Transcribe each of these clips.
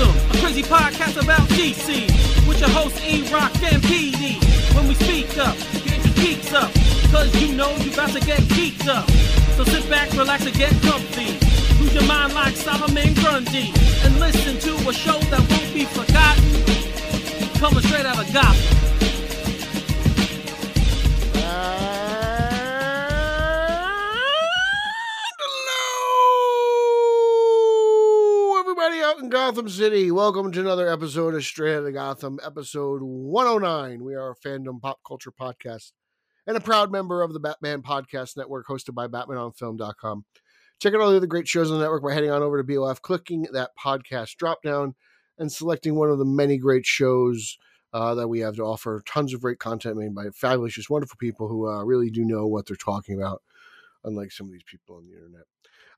Gotham, a crazy podcast about DC, with your hosts E-Rock and PD. When we speak up, get your geeks up, cause you know you about to get geeked up. So sit back, relax, and get comfy. Lose your mind like Solomon Grundy, and listen to a show that won't be forgotten, coming straight out of Gotham. Out in Gotham City, welcome to another episode of Straight Out of Gotham, episode 109. We are a fandom pop culture podcast and a proud member of the Batman Podcast Network, hosted by BatmanOnFilm.com. Check out all the other great shows on the network by heading on over to BOF, clicking that podcast drop down, and selecting one of the many great shows that we have to offer. Tons of great content made by fabulous, just wonderful people who really do know what they're talking about, unlike some of these people on the internet.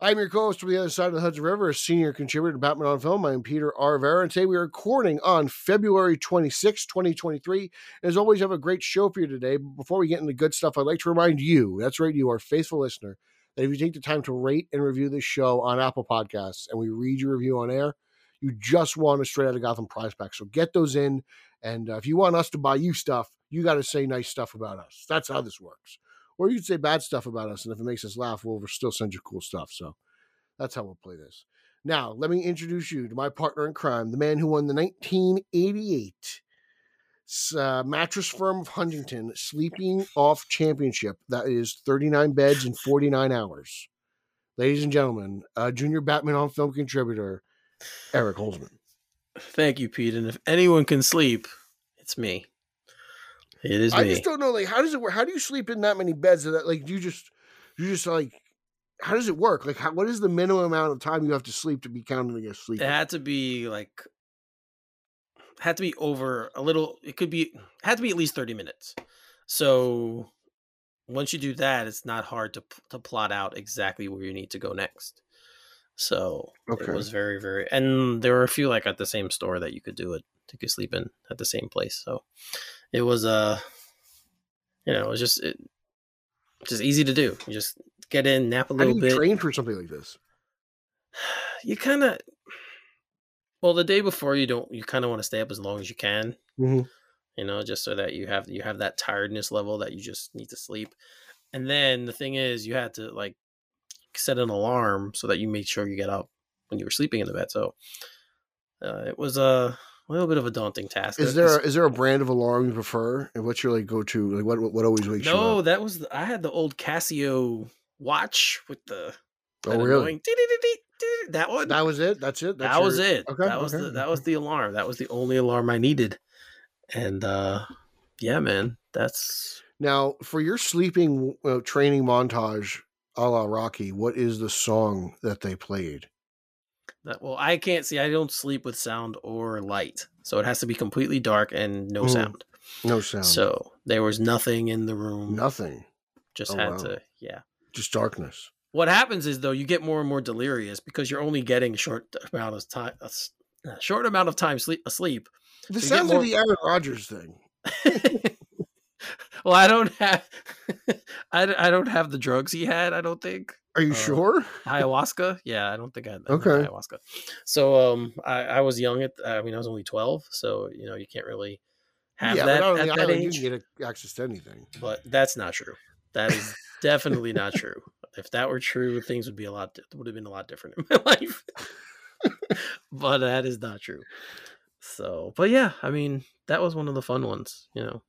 I'm your co-host from the other side of the Hudson River, a senior contributor to Batman on Film. I'm Peter Arvera, and today we are recording on February 26, 2023. And as always, I have a great show for you today. But before we get into good stuff, I'd like to remind you, that's right, you, our faithful listener, that if you take the time to rate and review this show on Apple Podcasts and we read your review on air, you just won a Straight Out of Gotham prize pack. So get those in, and if you want us to buy you stuff, you got to say nice stuff about us. That's how this works. Or you can say bad stuff about us, and if it makes us laugh, we'll still send you cool stuff. So that's how we'll play this. Now, let me introduce you to my partner in crime, the man who won the 1988 Mattress Firm of Huntington Sleeping Off Championship. That is 39 beds in 49 hours. Ladies and gentlemen, junior Batman on Film contributor, Eric Holzman. Thank you, Pete. And if anyone can sleep, it's me. It is me. I just don't know, like, how does it work? How do you sleep in that many beds? That, like, you just like, how does it work? Like, what is the minimum amount of time you have to sleep to be counted against sleep? It had to be like, had to be over a little. It could be, had to be at least 30 minutes. So once you do that, it's not hard to plot out exactly where you need to go next. So okay. It was very, very, and there were a few like at the same store that you could do it. You could sleep in at the same place. So it was, it was just easy to do. You just get in, nap a little bit. How do you train for something like this? You kind of, well, the day before you kind of want to stay up as long as you can, mm-hmm. Just so that you have that tiredness level that you just need to sleep. And then the thing is, you had to like set an alarm so that you made sure you get up when you were sleeping in the bed. So it was a little bit of a daunting task. Is there a brand of alarm you prefer? And what's your like go to? Like what always wakes you up? No, that was I had the old Casio watch with the really annoying, dee, dee, dee, dee, dee, that one. That was it. That's it. That's that was it. Okay. That was the alarm. That was the only alarm I needed. And yeah, man, that's now for your sleeping training montage, a la Rocky. What is the song that they played? I can't see. I don't sleep with sound or light. So it has to be completely dark and no sound. No sound. So there was nothing in the room. Nothing. Just yeah. Just darkness. What happens is, though, you get more and more delirious because you're only getting a short amount of time asleep. This sounds like the Aaron Rodgers thing. Well, I don't have the drugs he had, I don't think. Are you sure? Ayahuasca? Yeah, I don't think I had that. Okay. Ayahuasca. So I was young I was only 12, so you can't really have that at that age. You can get access to anything. But that's not true. That is definitely not true. If that were true, things would have been a lot different in my life. But that is not true. So, but yeah, I mean, that was one of the fun ones, Well,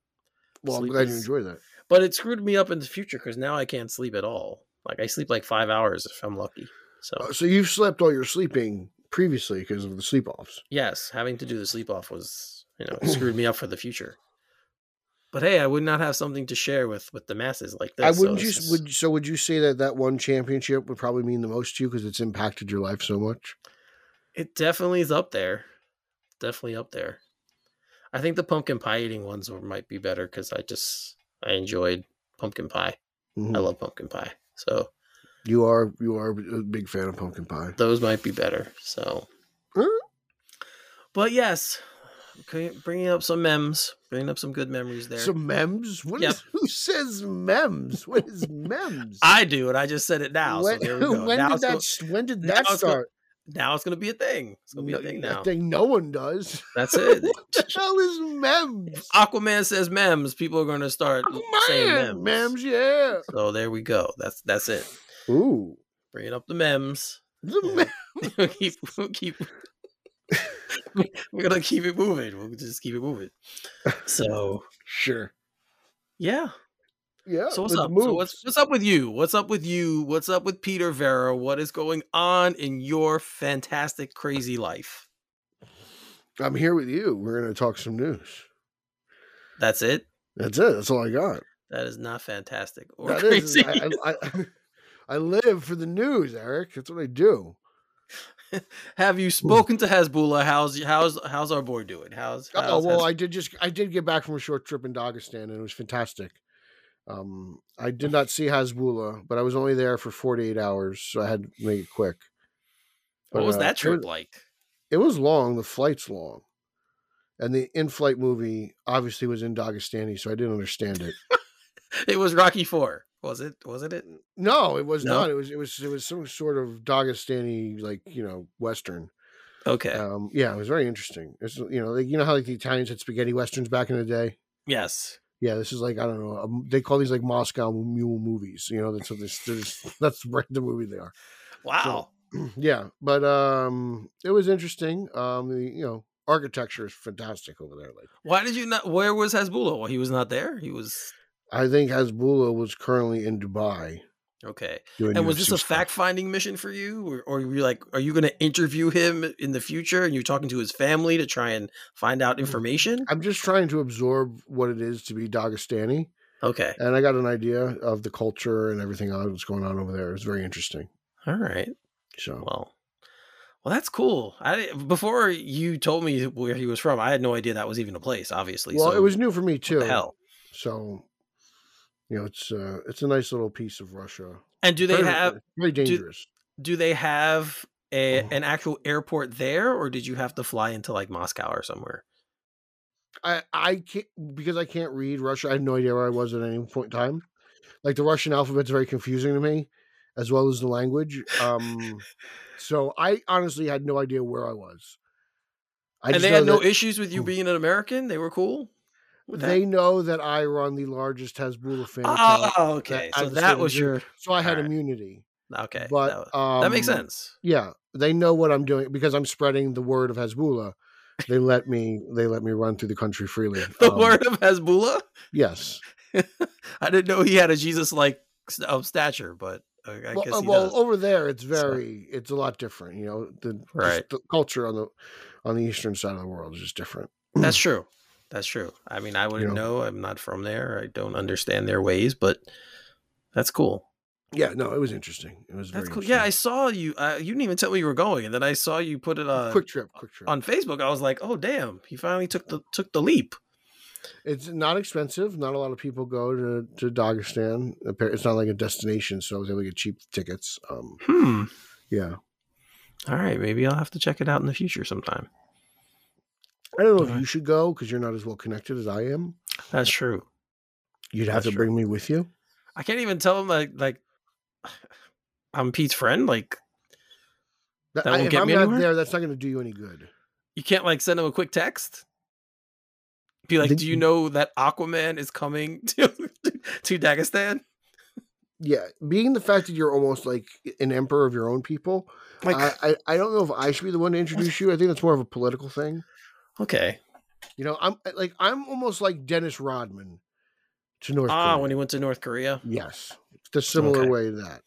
I'm glad you enjoyed that. But it screwed me up in the future because now I can't sleep at all. Like I sleep like 5 hours if I'm lucky. So, so you've slept all your sleeping previously because of the sleep offs. Yes, having to do the sleep off was, it screwed me up for the future. But hey, I would not have something to share with the masses like this. Would you say that one championship would probably mean the most to you because it's impacted your life so much? It definitely is up there. Definitely up there. I think the pumpkin pie eating ones might be better because I enjoyed pumpkin pie. Mm-hmm. I love pumpkin pie. So you are a big fan of pumpkin pie. Those might be better. So, but yes, okay, bringing up some good memories there. Some memes? What is, who says memes? What is memes? I do, and I just said it now. When did that start? now it's going to be a thing. It's going to be a thing now. A thing no one does. That's it. What the hell is memes? Aquaman says memes. People are going to start saying memes. Memes, yeah. So there we go. That's it. Ooh. Bringing up the memes. The memes. We're going to keep it moving. We'll just keep it moving. So. Sure. Yeah. Yeah. So what's up? So what's up with you? What's up with you? What's up with Peter Arvera? What is going on in your fantastic, crazy life? I'm here with you. We're going to talk some news. That's it? That's it. That's all I got. That is not fantastic or that crazy. I live for the news, Eric. That's what I do. Have you spoken to Hasbulla? How's our boy doing? How's Hasbulla? I did get back from a short trip in Dagestan, and it was fantastic. I did not see Hasbulla, but I was only there for 48 hours, so I had to make it quick. But, what was that trip like? It was long. The flight's long. And the in-flight movie obviously was in Dagestani, so I didn't understand it. It was Rocky IV, was it? Wasn't it? No, it was not. It was some sort of Dagestani, Western. Okay. Yeah, it was very interesting. It's, how the Italians had spaghetti Westerns back in the day? Yes. Yeah, this is I don't know. They call these Moscow Mule movies. That's right, the movie they are. Wow. So, yeah, but it was interesting. Architecture is fantastic over there. Why did you not? Where was Hasbulla? Well, he was not there. He was. I think Hasbulla was currently in Dubai. Okay. And was this a fact-finding mission for you, or were you are you going to interview him in the future, and you're talking to his family to try and find out information? I'm just trying to absorb what it is to be Dagestani. Okay. And I got an idea of the culture and everything else that's going on over there. It was very interesting. All right. So well, that's cool. Before you told me where he was from, I had no idea that was even a place. Obviously. Well, so, it was new for me too. What the hell. So. It's a nice little piece of Russia. And do they have very dangerous? Do they have an actual airport there, or did you have to fly into Moscow or somewhere? I can't, because I can't read Russia. I had no idea where I was at any point in time. The Russian alphabet's very confusing to me, as well as the language. So I honestly had no idea where I was. They had no issues with you being an American. They were cool. They know that I run the largest Hasbulla fan account. Oh, okay. So that was your... So I had immunity. Okay. But that makes sense. Yeah. They know what I'm doing because I'm spreading the word of Hasbulla. They let me run through the country freely. The word of Hasbulla? Yes. I didn't know he had a Jesus-like stature, but I guess he does. Over there, it's a lot different. The culture on the eastern side of the world is just different. That's true. That's true. I mean, I wouldn't know. I'm not from there. I don't understand their ways, but that's cool. Yeah, no, it was interesting. It was very cool. Yeah, I saw you. You didn't even tell me you were going, and then I saw you put it on quick trip on Facebook. I was like, oh damn, he finally took the leap. It's not expensive. Not a lot of people go to Dagestan. It's not like a destination, so I was able to get cheap tickets. Yeah. All right, maybe I'll have to check it out in the future sometime. I don't know if you should go because you're not as well connected as I am. That's true. You'd have to bring me with you. I can't even tell him like I'm Pete's friend. Like that won't get me anywhere. That's not going to do you any good. You can't send him a quick text. Be like, do you know that Aquaman is coming to Dagestan? Yeah, being the fact that you're almost like an emperor of your own people, I don't know if I should be the one to introduce you. I think that's more of a political thing. Okay. I'm almost like Dennis Rodman to North Korea. When he went to North Korea? Yes. The similar way to that.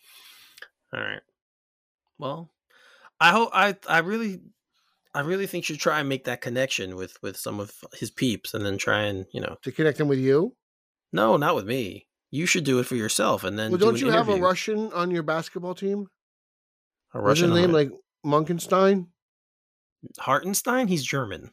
All right. Well, I hope I really think you should try and make that connection with some of his peeps and then try and, to connect them with you? No, not with me. You should do it for yourself and then don't you have a Russian on your basketball team? A Russian name like Munkenstein? Hartenstein? He's German.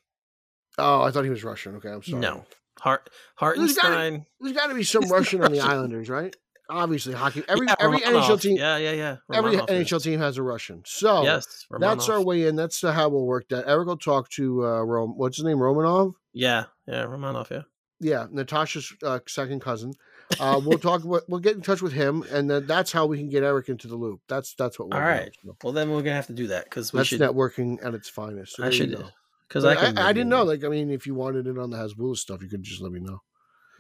Oh, I thought he was Russian. Okay, I'm sorry. No, Hartenstein. There's got to be some Russian on the Islanders, right? Obviously, hockey. Every NHL team. Yeah. Romanov every NHL team has a Russian. So yes, that's our way in. That's how we'll work that. Eric will talk to what's his name, Romanov. Yeah, Romanov. Yeah, Natasha's second cousin. We'll get in touch with him, and then that's how we can get Eric into the loop. That's what. We're all right. Doing. Well, then we're gonna have to do that because that's networking at its finest. So I should know because I didn't know. Like, I mean, if you wanted it on the Hasbulla stuff, you could just let me know.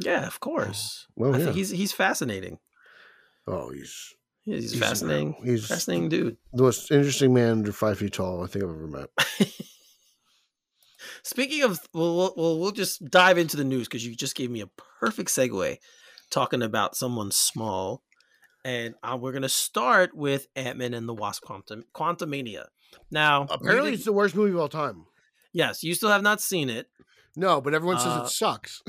Yeah, of course. Well, I think he's fascinating. Oh, he's fascinating. He's fascinating, dude. The most interesting man under 5 feet tall I think I've ever met. Speaking of, we'll just dive into the news because you just gave me a perfect segue talking about someone small. And we're going to start with Ant-Man and the Wasp Quantumania. Now, apparently it's the worst movie of all time. Yes, you still have not seen it. No, but everyone says it sucks.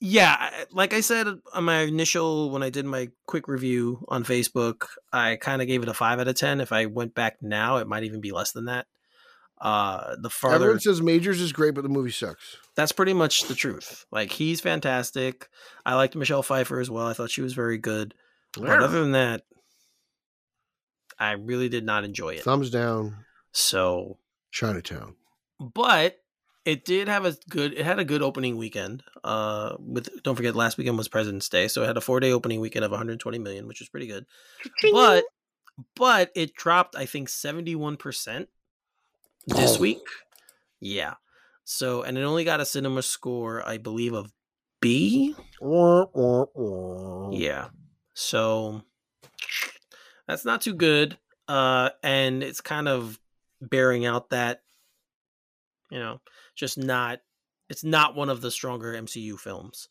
Yeah, like I said on my initial, when I did my quick review on Facebook, I kind of gave it a 5 out of 10. If I went back now, it might even be less than that. Everyone says Majors is great, but the movie sucks. That's pretty much the truth. Like, he's fantastic. I liked Michelle Pfeiffer as well. I thought she was very good. Yeah. But other than that, I really did not enjoy it. Thumbs down. So Chinatown. But it did have a good opening weekend. Don't forget last weekend was President's Day, so it had a 4-day opening weekend of 120 million, which was pretty good. But it dropped, I think, 71%. This week? Yeah. So, and it only got a cinema score, I believe, of B. Yeah. So that's not too good. And it's kind of bearing out that, you know, it's not one of the stronger MCU films.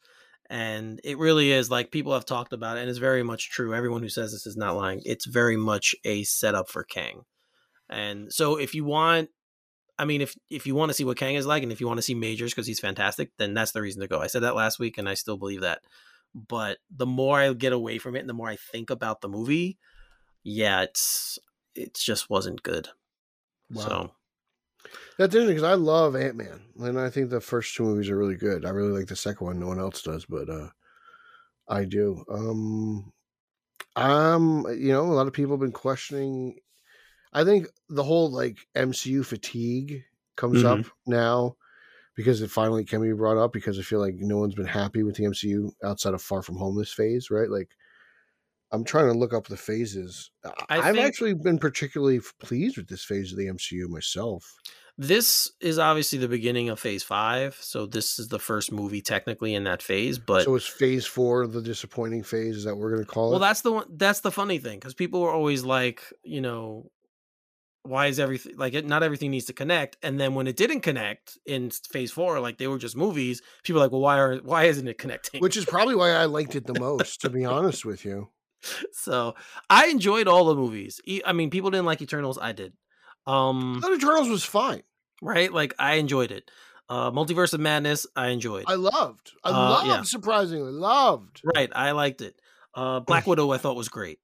And it really is, like, people have talked about it, and it's very much true. Everyone who says this is not lying. It's very much a setup for Kang. And so if you want, I mean, if you want to see what Kang is like, and if you want to see Majors because he's fantastic, then that's the reason to go. I said that last week, and I still believe that. But the more I get away from it and the more I think about the movie, yeah, it just wasn't good. Wow. So that's interesting because I love Ant-Man, and I think the first two movies are really good. I really like the second one. No one else does, but I do. You know, a lot of people have been questioning. I think the whole, like, MCU fatigue comes up now because it finally can be brought up because I feel like no one's been happy with the MCU outside of Far From Home this phase, right? Like, I'm trying to look up the phases. I've actually been particularly pleased with this phase of the MCU myself. This is obviously the beginning of phase 5. So this is the first movie technically in that phase, but so is phase 4, the disappointing phase that we're going to call it. Well, that's the one. That's the funny thing. 'Cause people were always like, you know, why is everything not everything needs to connect? And then when it didn't connect in phase 4, like they were just movies, people are like, well, why isn't it connecting? Which is probably why I liked it the most, to be honest with you. So I enjoyed all the movies. I mean, people didn't like Eternals. I did. I thought Eternals was fine. Right. Like, I enjoyed it. Multiverse of Madness, I enjoyed. I loved, surprisingly. Right. I liked it. Black Widow, I thought was great.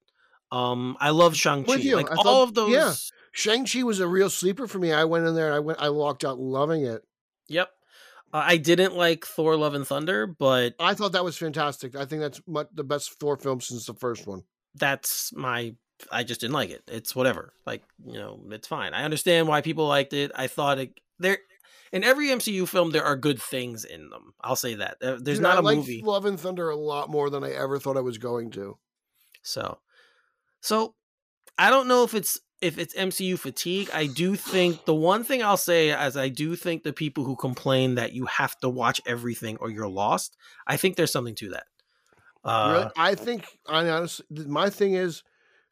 I love Shang-Chi. Like, all of those. Yeah. Shang-Chi was a real sleeper for me. I went in there and I walked out loving it. Yep. I didn't like Thor Love and Thunder, but I thought that was fantastic. I think that's the best Thor film since the first one. I just didn't like it. It's whatever. Like, you know, it's fine. I understand why people liked it. I thought in every MCU film, there are good things in them. I'll say that. There's not a movie. I like Love and Thunder a lot more than I ever thought I was going to. So I don't know if it's MCU fatigue. I do think the one thing I'll say is I do think the people who complain that you have to watch everything or you're lost, I think there's something to that. Really? Honestly, my thing is,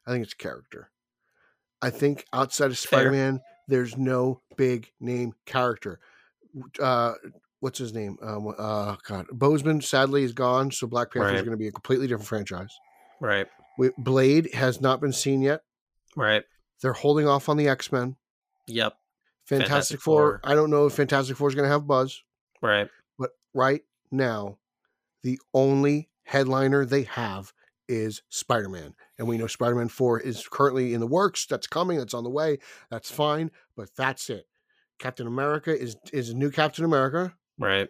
I think it's character. I think outside of Spider-Man, there's no big name character. What's his name? God, Boseman sadly is gone. So Black Panther is going to be a completely different franchise. Right. Blade has not been seen yet. Right. They're holding off on the X-Men. Yep. Fantastic Four. I don't know if Fantastic Four is going to have buzz. Right. But right now, the only headliner they have is Spider-Man. And we know Spider-Man 4 is currently in the works. That's coming. That's on the way. That's fine. But that's it. Captain America is a new Captain America. Right.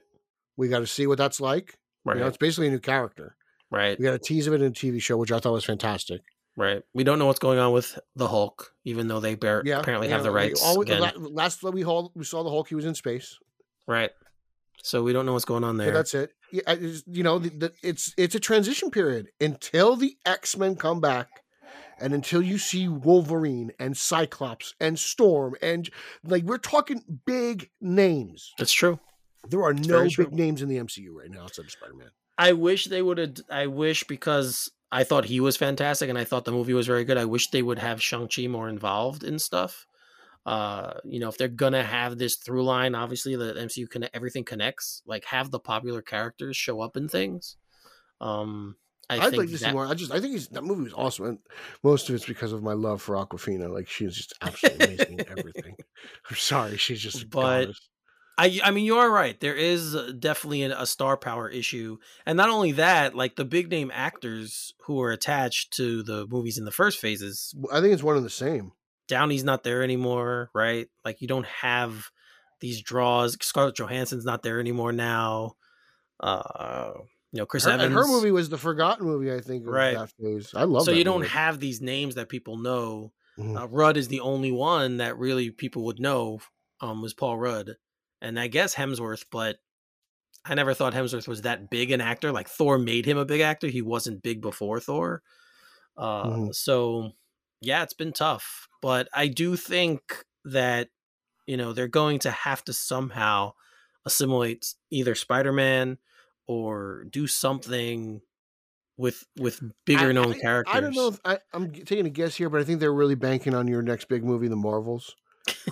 We got to see what that's like. Right. You know, it's basically a new character. Right. We got a tease of it in a TV show, which I thought was fantastic. Right. We don't know what's going on with the Hulk, even though they apparently have the rights. Last we saw the Hulk, he was in space. Right. So we don't know what's going on there. But that's it. You know, it's a transition period until the X-Men come back. And until you see Wolverine and Cyclops and Storm, and like, we're talking big names. That's true. There are no big names in the MCU right now outside of Spider-Man. I wish they would have, because I thought he was fantastic and I thought the movie was very good. I wish they would have Shang-Chi more involved in stuff. You know, if they're going to have this through line, obviously the MCU, everything connects, like have the popular characters show up in things. I'd like to see more. I think that movie was awesome. And most of it's because of my love for Awkwafina. Like, she's just absolutely amazing at everything. I'm sorry. She's just, but I mean, you are right. There is definitely a star power issue. And not only that, like the big name actors who are attached to the movies in the first phases. I think it's one and the same. Downey's not there anymore. Right. Like, you don't have these draws. Scarlett Johansson's not there anymore now. You know, Chris Evans. Her movie was the forgotten movie, I think. Right. That phase. I love. So that you don't have these names that people know. Mm-hmm. Rudd is the only one that really people would know. Was Paul Rudd, and I guess Hemsworth, but I never thought Hemsworth was that big an actor. Like, Thor made him a big actor. He wasn't big before Thor. So yeah, it's been tough, but I do think that, you know, they're going to have to somehow assimilate either Spider-Man or do something with bigger known characters. I don't know if I'm taking a guess here, but I think they're really banking on your next big movie, The Marvels.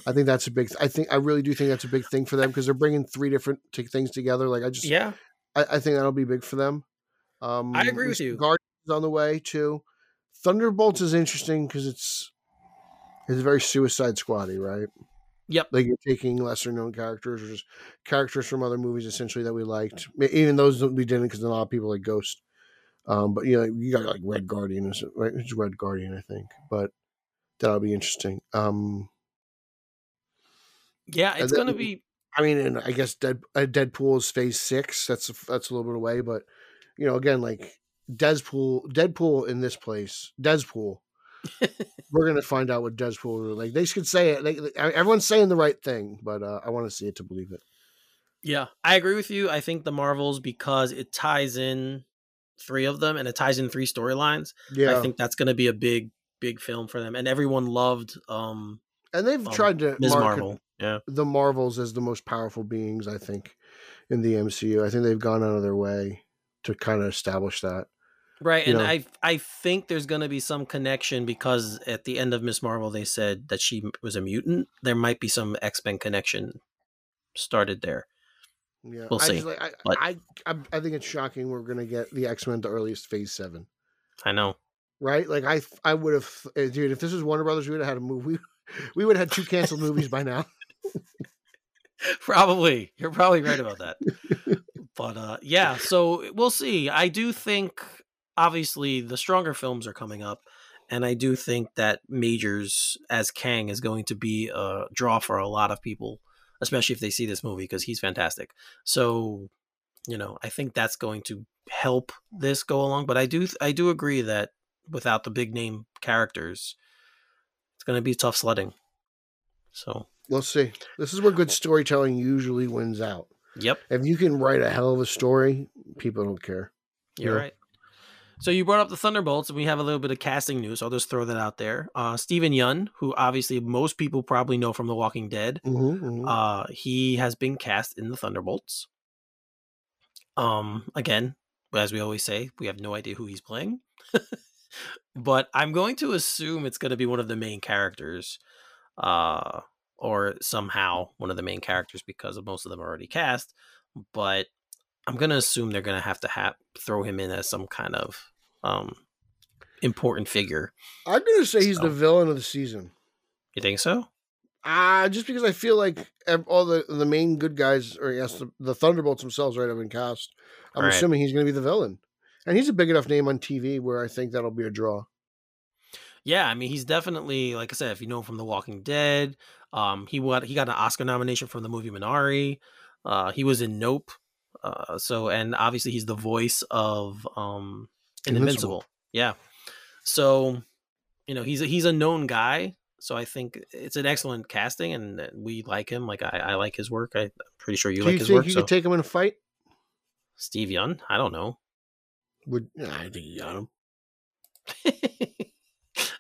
I think that's a big. I really do think that's a big thing for them, because they're bringing three different things together. Like, I think that'll be big for them. I agree with you. Guardians on the way too. Thunderbolts is interesting because it's very Suicide Squad-y, right? Yep. Like, you're taking lesser known characters or just characters from other movies essentially that we liked, even those that we didn't, because a lot of people like Ghost. But you know, you got like Red Guardian, right? It's Red Guardian, I think, but that'll be interesting. Yeah, it's going to be. I mean, and I guess Deadpool's Phase 6. That's a little bit away, but you know, again, like Deadpool in this place, Deadpool. We're gonna find out what Deadpool really like. They should say it. Everyone's saying the right thing, but I want to see it to believe it. Yeah, I agree with you. I think the Marvels, because it ties in three of them and it ties in three storylines. Yeah, I think that's gonna be a big film for them. And everyone loved. And they've tried to Ms. Marvel. Yeah, the Marvels as the most powerful beings, I think, in the MCU. I think they've gone out of their way to kind of establish that. Right, and I think there's going to be some connection, because at the end of Ms. Marvel, they said that she was a mutant. There might be some X-Men connection started there. Yeah, we'll see. I think it's shocking we're going to get the X-Men the earliest Phase 7. I know, right? Like I would have, dude. If this was Warner Brothers, we would have had a movie. We would have had 2 canceled movies by now. Probably, you're probably right about that. But yeah, so we'll see. I do think. Obviously, the stronger films are coming up, and I do think that Majors as Kang is going to be a draw for a lot of people, especially if they see this movie, because he's fantastic. So, you know, I think that's going to help this go along. But I do agree that without the big name characters, it's going to be tough sledding. So we'll see. This is where good storytelling usually wins out. Yep. If you can write a hell of a story, people don't care. You're right. So you brought up the Thunderbolts, and we have a little bit of casting news. I'll just throw that out there. Steven Yeun, who obviously most people probably know from The Walking Dead, he has been cast in the Thunderbolts. Again, as we always say, we have no idea who he's playing. But I'm going to assume it's going to be one of the main characters, or somehow one of the main characters, because most of them are already cast. But I'm going to assume they're going to have throw him in as some kind of important figure. I'm going to say he's the villain of the season. You think so? Just because I feel like all the main good guys, or yes, the Thunderbolts themselves, right, have been cast. I'm assuming he's going to be the villain. And he's a big enough name on TV where I think that'll be a draw. Yeah, I mean, he's definitely, like I said, if you know him from The Walking Dead, he got an Oscar nomination from the movie Minari. He was in Nope. And obviously he's the voice of Invincible. Yeah. So, you know, he's a known guy. So I think it's an excellent casting, and we like him. Like I like his work. I'm pretty sure you like his work. Do you think you could take him in a fight? Steve Yeun? I don't know. I think he got him.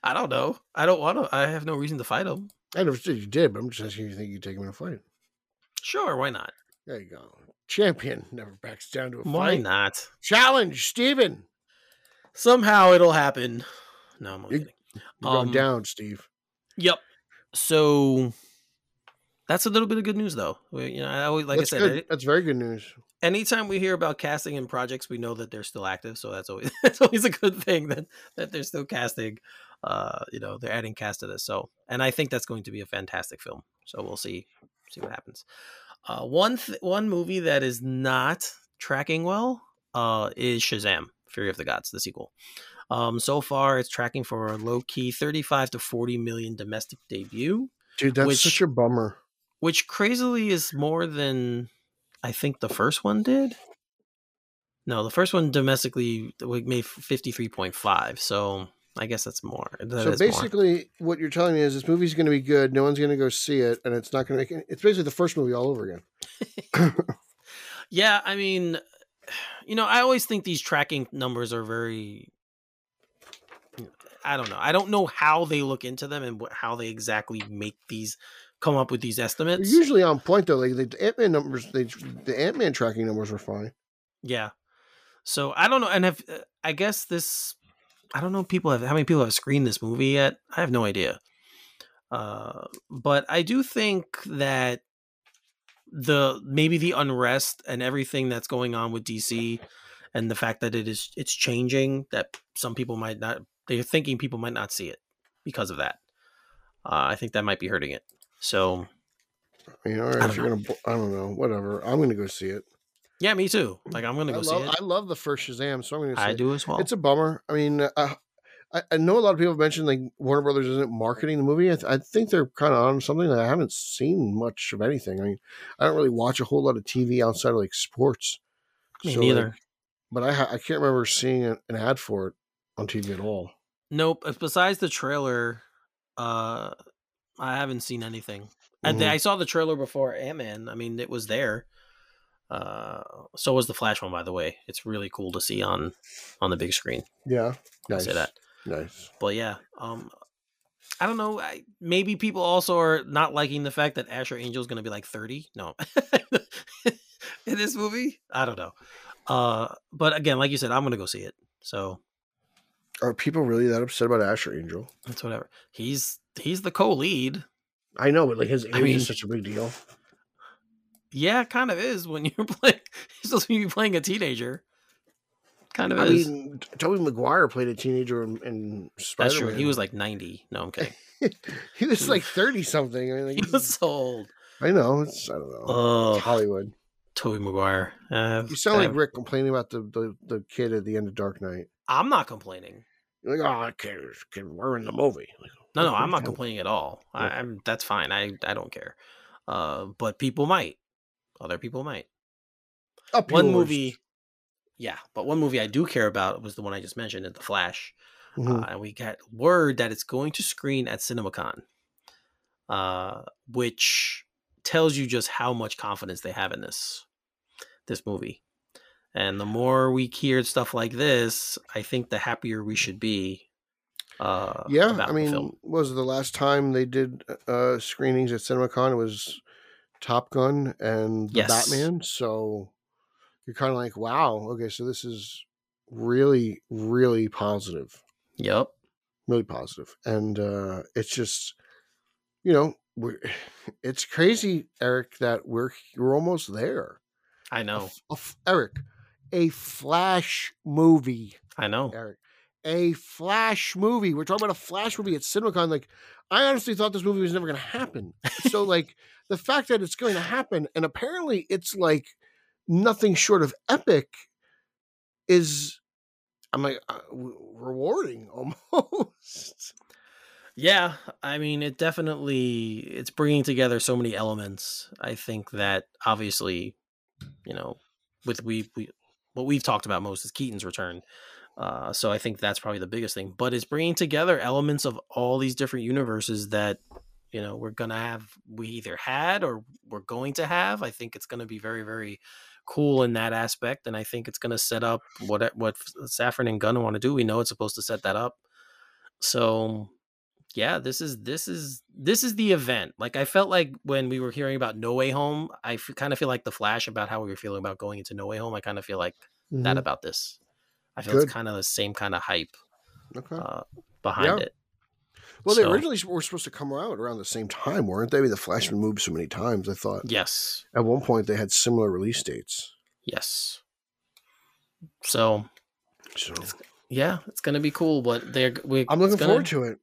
I don't know. I don't want to. I have no reason to fight him. I never said you did, but I'm just asking you think you take him in a fight. Sure, why not? There you go. Champion never backs down to a fight. Why not? Challenge, Steven. Somehow it'll happen. No, I'm only kidding. You're going down, Steve. Yep. So that's a little bit of good news, though. That's very good news. Anytime we hear about casting in projects, we know that they're still active. So that's always a good thing that they're still casting. They're adding cast to this. So, and I think that's going to be a fantastic film. So we'll see what happens. One movie that is not tracking well is Shazam: Fury of the Gods, the sequel. So far, it's tracking for a low-key $35 to $40 million domestic debut. Dude, that's such a bummer. Which crazily is more than I think the first one did. No, the first one domestically made 53.5. So I guess that's more. What you're telling me is this movie's going to be good. No one's going to go see it, and it's not going to make it. It's basically the first movie all over again. Yeah, I mean, I always think these tracking numbers are very. I don't know. I don't know how they look into them and how they exactly make these come up with these estimates. They're usually on point though. Like the Ant-Man tracking numbers were fine. Yeah. So I don't know. And I don't know. How many people have screened this movie yet? I have no idea. But I do think that maybe the unrest and everything that's going on with DC and the fact that it's changing, that some people might not. They're thinking people might not see it because of that. I think that might be hurting it. So, I don't know, whatever. I'm going to go see it. Yeah, me too. Like I'm going to see it. I love the first Shazam, so I'm going to. I do as well. It's a bummer. I mean, I know a lot of people have mentioned like Warner Brothers isn't marketing the movie. I think they're kind of on something that I haven't seen much of anything. I mean, I don't really watch a whole lot of TV outside of like sports. Me neither. But I can't remember seeing an ad for it on TV at all. Nope. Besides the trailer, I haven't seen anything. Mm-hmm. I saw the trailer before Ant-Man. I mean, it was there. So was the Flash one, by the way. It's really cool to see on the big screen. Yeah. Nice. I'll say that. Nice. But yeah, I don't know. Maybe people also are not liking the fact that Asher Angel is going to be like 30. No. In this movie? I don't know. But again, like you said, I'm going to go see it. So. Are people really that upset about Asher Angel? That's whatever. He's the co-lead. I know, but like his age is such a big deal. Yeah, it kind of is when you're playing. He's supposed to be playing a teenager. Kind of is. I mean, Tobey Maguire played a teenager in Spider-Man. That's true. He was like 90. No, I'm kidding. He was like 30 something. I mean, like, he was so old. I know. I don't know. Oh, Hollywood. Tobey Maguire. You sound like Rick complaining about the kid at the end of Dark Knight. I'm not complaining. You're like, oh, that kid, we're in the movie. Like, no, I'm not complaining at all. Yeah. That's fine. I don't care. But people might. Other people might. One movie I do care about was the one I just mentioned, The Flash. Mm-hmm. And we got word that it's going to screen at CinemaCon, which tells you just how much confidence they have in this movie. And the more we hear stuff like this, I think the happier we should be. Was it the last time they did screenings at CinemaCon? It was Top Gun and the Batman. So you're kind of like, wow, okay, so this is really, really positive. Yep. Really positive. And it's just, it's crazy, Eric, that we're almost there. I know. Eric. A Flash movie. I know. Eric. A Flash movie. We're talking about a Flash movie at CinemaCon. Like, I honestly thought this movie was never going to happen. So, like, the fact that it's going to happen, and apparently it's like nothing short of epic, is, I'm like, rewarding almost. Yeah. I mean, it definitely, it's bringing together so many elements. I think that obviously, what we've talked about most is Keaton's return. So I think that's probably the biggest thing, but it's bringing together elements of all these different universes that, you know, we're going to have, we either had, or we're going to have. I think it's going to be very, very cool in that aspect. And I think it's going to set up what Safran and Gunn want to do. We know it's supposed to set that up. So yeah, this is the event. Like, I felt like when we were hearing about No Way Home, I kind of feel like the Flash about how we were feeling about going into No Way Home. I kind of feel like that about this. I feel it's kind of the same kind of hype behind it. Well, they originally were supposed to come out around the same time, weren't they? The Flash been moved so many times, I thought. Yes. At one point, they had similar release dates. Yes. So it's going to be cool. But I'm looking forward to it.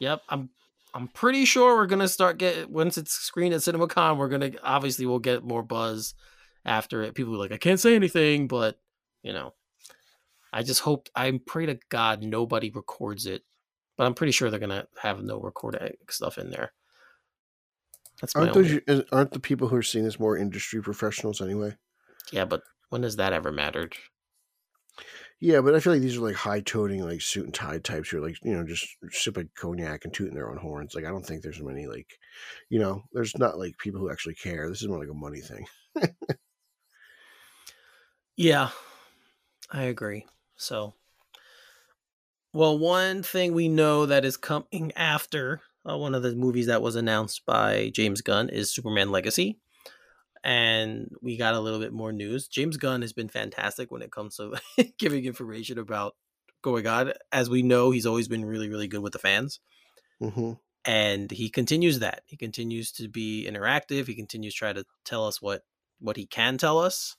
Yep. I'm pretty sure we're going to start getting, once it's screened at CinemaCon, we'll get more buzz after it. People are like, I can't say anything, but, you know. I just hope, I pray to God nobody records it, but I'm pretty sure they're going to have no recorded stuff in there. Aren't the people who are seeing this more industry professionals anyway? Yeah, but when has that ever mattered? Yeah, but I feel like these are like high-toting, like suit and tie types who are like, you know, just sipping cognac and tooting their own horns. Like, I don't think there's many, like, you know, there's not like people who actually care. This is more like a money thing. Yeah, I agree. So, well, one thing we know that is coming after one of the movies that was announced by James Gunn is Superman Legacy. And we got a little bit more news. James Gunn has been fantastic when it comes to giving information about going on. As we know, he's always been really, really good with the fans. Mm-hmm. And he continues that. He continues to be interactive. He continues to try to tell us what he can tell us.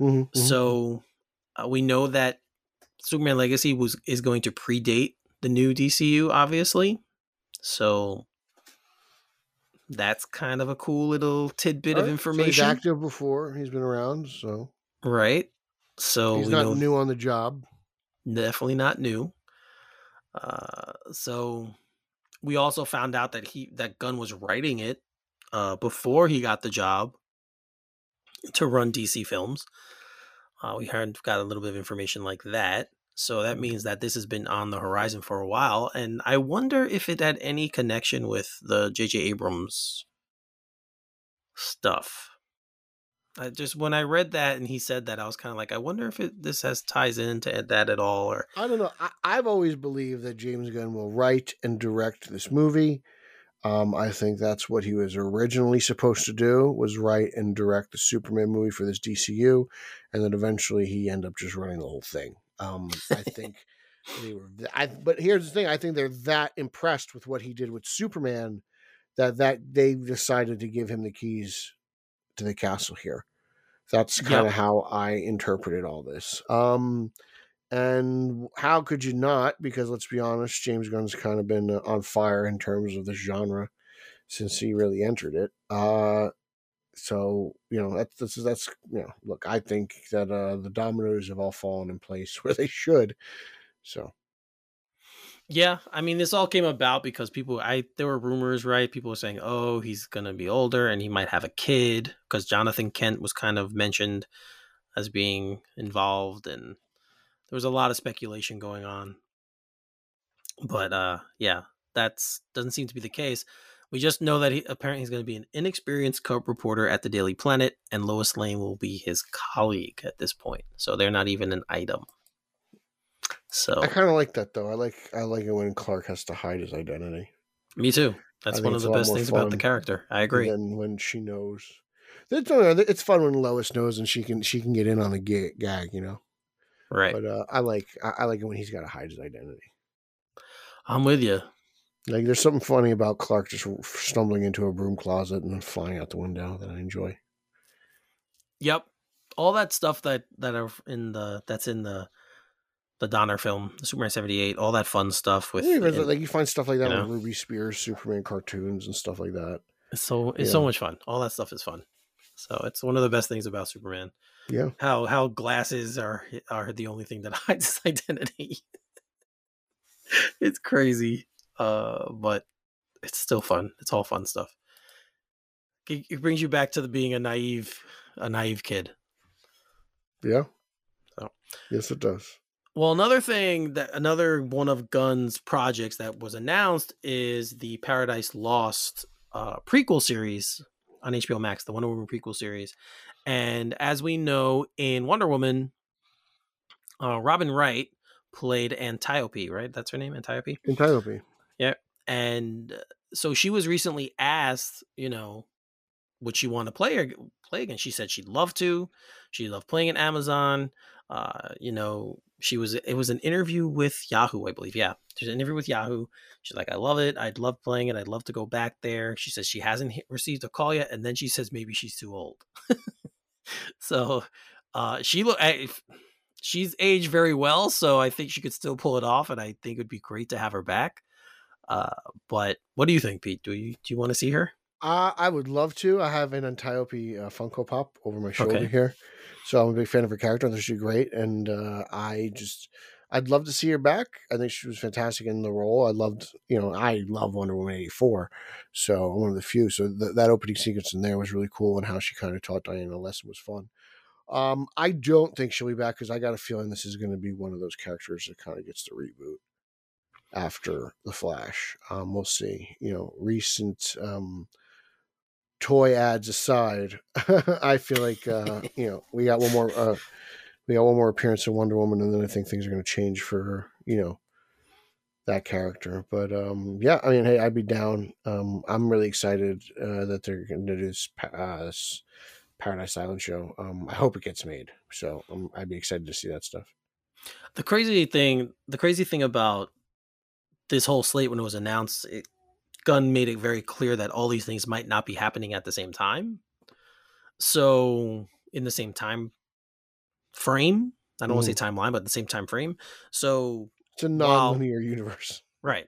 Mm-hmm. So we know that Superman Legacy is going to predate the new DCU, obviously. So that's kind of a cool little tidbit of information. So he's active before. He's been around, so. Right. So he's not new on the job. Definitely not new. So we also found out that that Gunn was writing it before he got the job to run DC Films. We got a little bit of information like that. So that means that this has been on the horizon for a while. And I wonder if it had any connection with the J.J. Abrams stuff. When I read that and he said that, I was kind of like, I wonder if this has ties into that at all. Or I don't know. I've always believed that James Gunn will write and direct this movie. I think that's what he was originally supposed to do, was write and direct the Superman movie for this DCU. And then eventually he ended up just running the whole thing. I think but here's the thing. I think they're that impressed with what he did with Superman that they decided to give him the keys to the castle here. That's kind of how I interpreted all this. And how could you not? Because let's be honest, James Gunn's kind of been on fire in terms of this genre since he really entered it. So, you know, that's you know, look, I think that the dominoes have all fallen in place where they should. So, yeah, I mean, this all came about because there were rumors, right? People were saying, oh, he's going to be older and he might have a kid, because Jonathan Kent was kind of mentioned as being involved, and there was a lot of speculation going on, but that doesn't seem to be the case. We just know that he's going to be an inexperienced co-reporter at the Daily Planet, and Lois Lane will be his colleague at this point. So they're not even an item. So I kind of like that, though. I like it when Clark has to hide his identity. Me too. That's one of the best things about the character. I agree. And when she knows, it's fun when Lois knows and she can get in on the gag, you know. Right, but I like it when he's got to hide his identity. I'm with you. Like, there's something funny about Clark just stumbling into a broom closet and then flying out the window that I enjoy. Yep, all that stuff that are in the Donner film, the Superman 78, all that fun stuff with like you find stuff like that on Ruby Spears Superman cartoons and stuff like that. It's so much fun. All that stuff is fun. So it's one of the best things about Superman. Yeah, how glasses are the only thing that hides his identity. It's crazy, but it's still fun. It's all fun stuff. It brings you back to being a naive kid. Yeah. So yes, it does. Well, another thing that another one of Gunn's projects that was announced is the Paradise Lost prequel series on HBO Max, the Wonder Woman prequel series. And as we know, in Wonder Woman, Robin Wright played Antiope, right? That's her name, Antiope? Antiope. Yeah. And so she was recently asked, you know, would she want to play again? She said she'd love to. She loved playing at Amazon. You know, it was an interview with Yahoo, I believe. Yeah. There's an interview with Yahoo. She's like, I love it. I'd love playing it. I'd love to go back there. She says she hasn't received a call yet. And then she says, maybe she's too old. So, she's aged very well. So I think she could still pull it off. And I think it'd be great to have her back. But what do you think, Pete? Do you want to see her? I would love to. I have an Antiope Funko Pop over my shoulder here. So I'm a big fan of her character. I think she's great. And I'd love to see her back. I think she was fantastic in the role. I love Wonder Woman 84. So I'm one of the few. So that opening sequence in there was really cool, and how she kind of taught Diana a lesson was fun. I don't think she'll be back, because I got a feeling this is going to be one of those characters that kind of gets the reboot after The Flash. We'll see. You know, recent toy ads aside, I feel like we got one more appearance of Wonder Woman, and then I think things are going to change for that character. But yeah, I mean, hey, I'd be down. I'm really excited that they're going to do this Paradise Island show. I hope it gets made. So I'd be excited to see that stuff. The crazy thing about this whole slate when it was announced, Gunn made it very clear that all these things might not be happening at the same time. So in the same time frame, I don't want to say timeline, but the same time frame. So it's a non-linear universe. Right.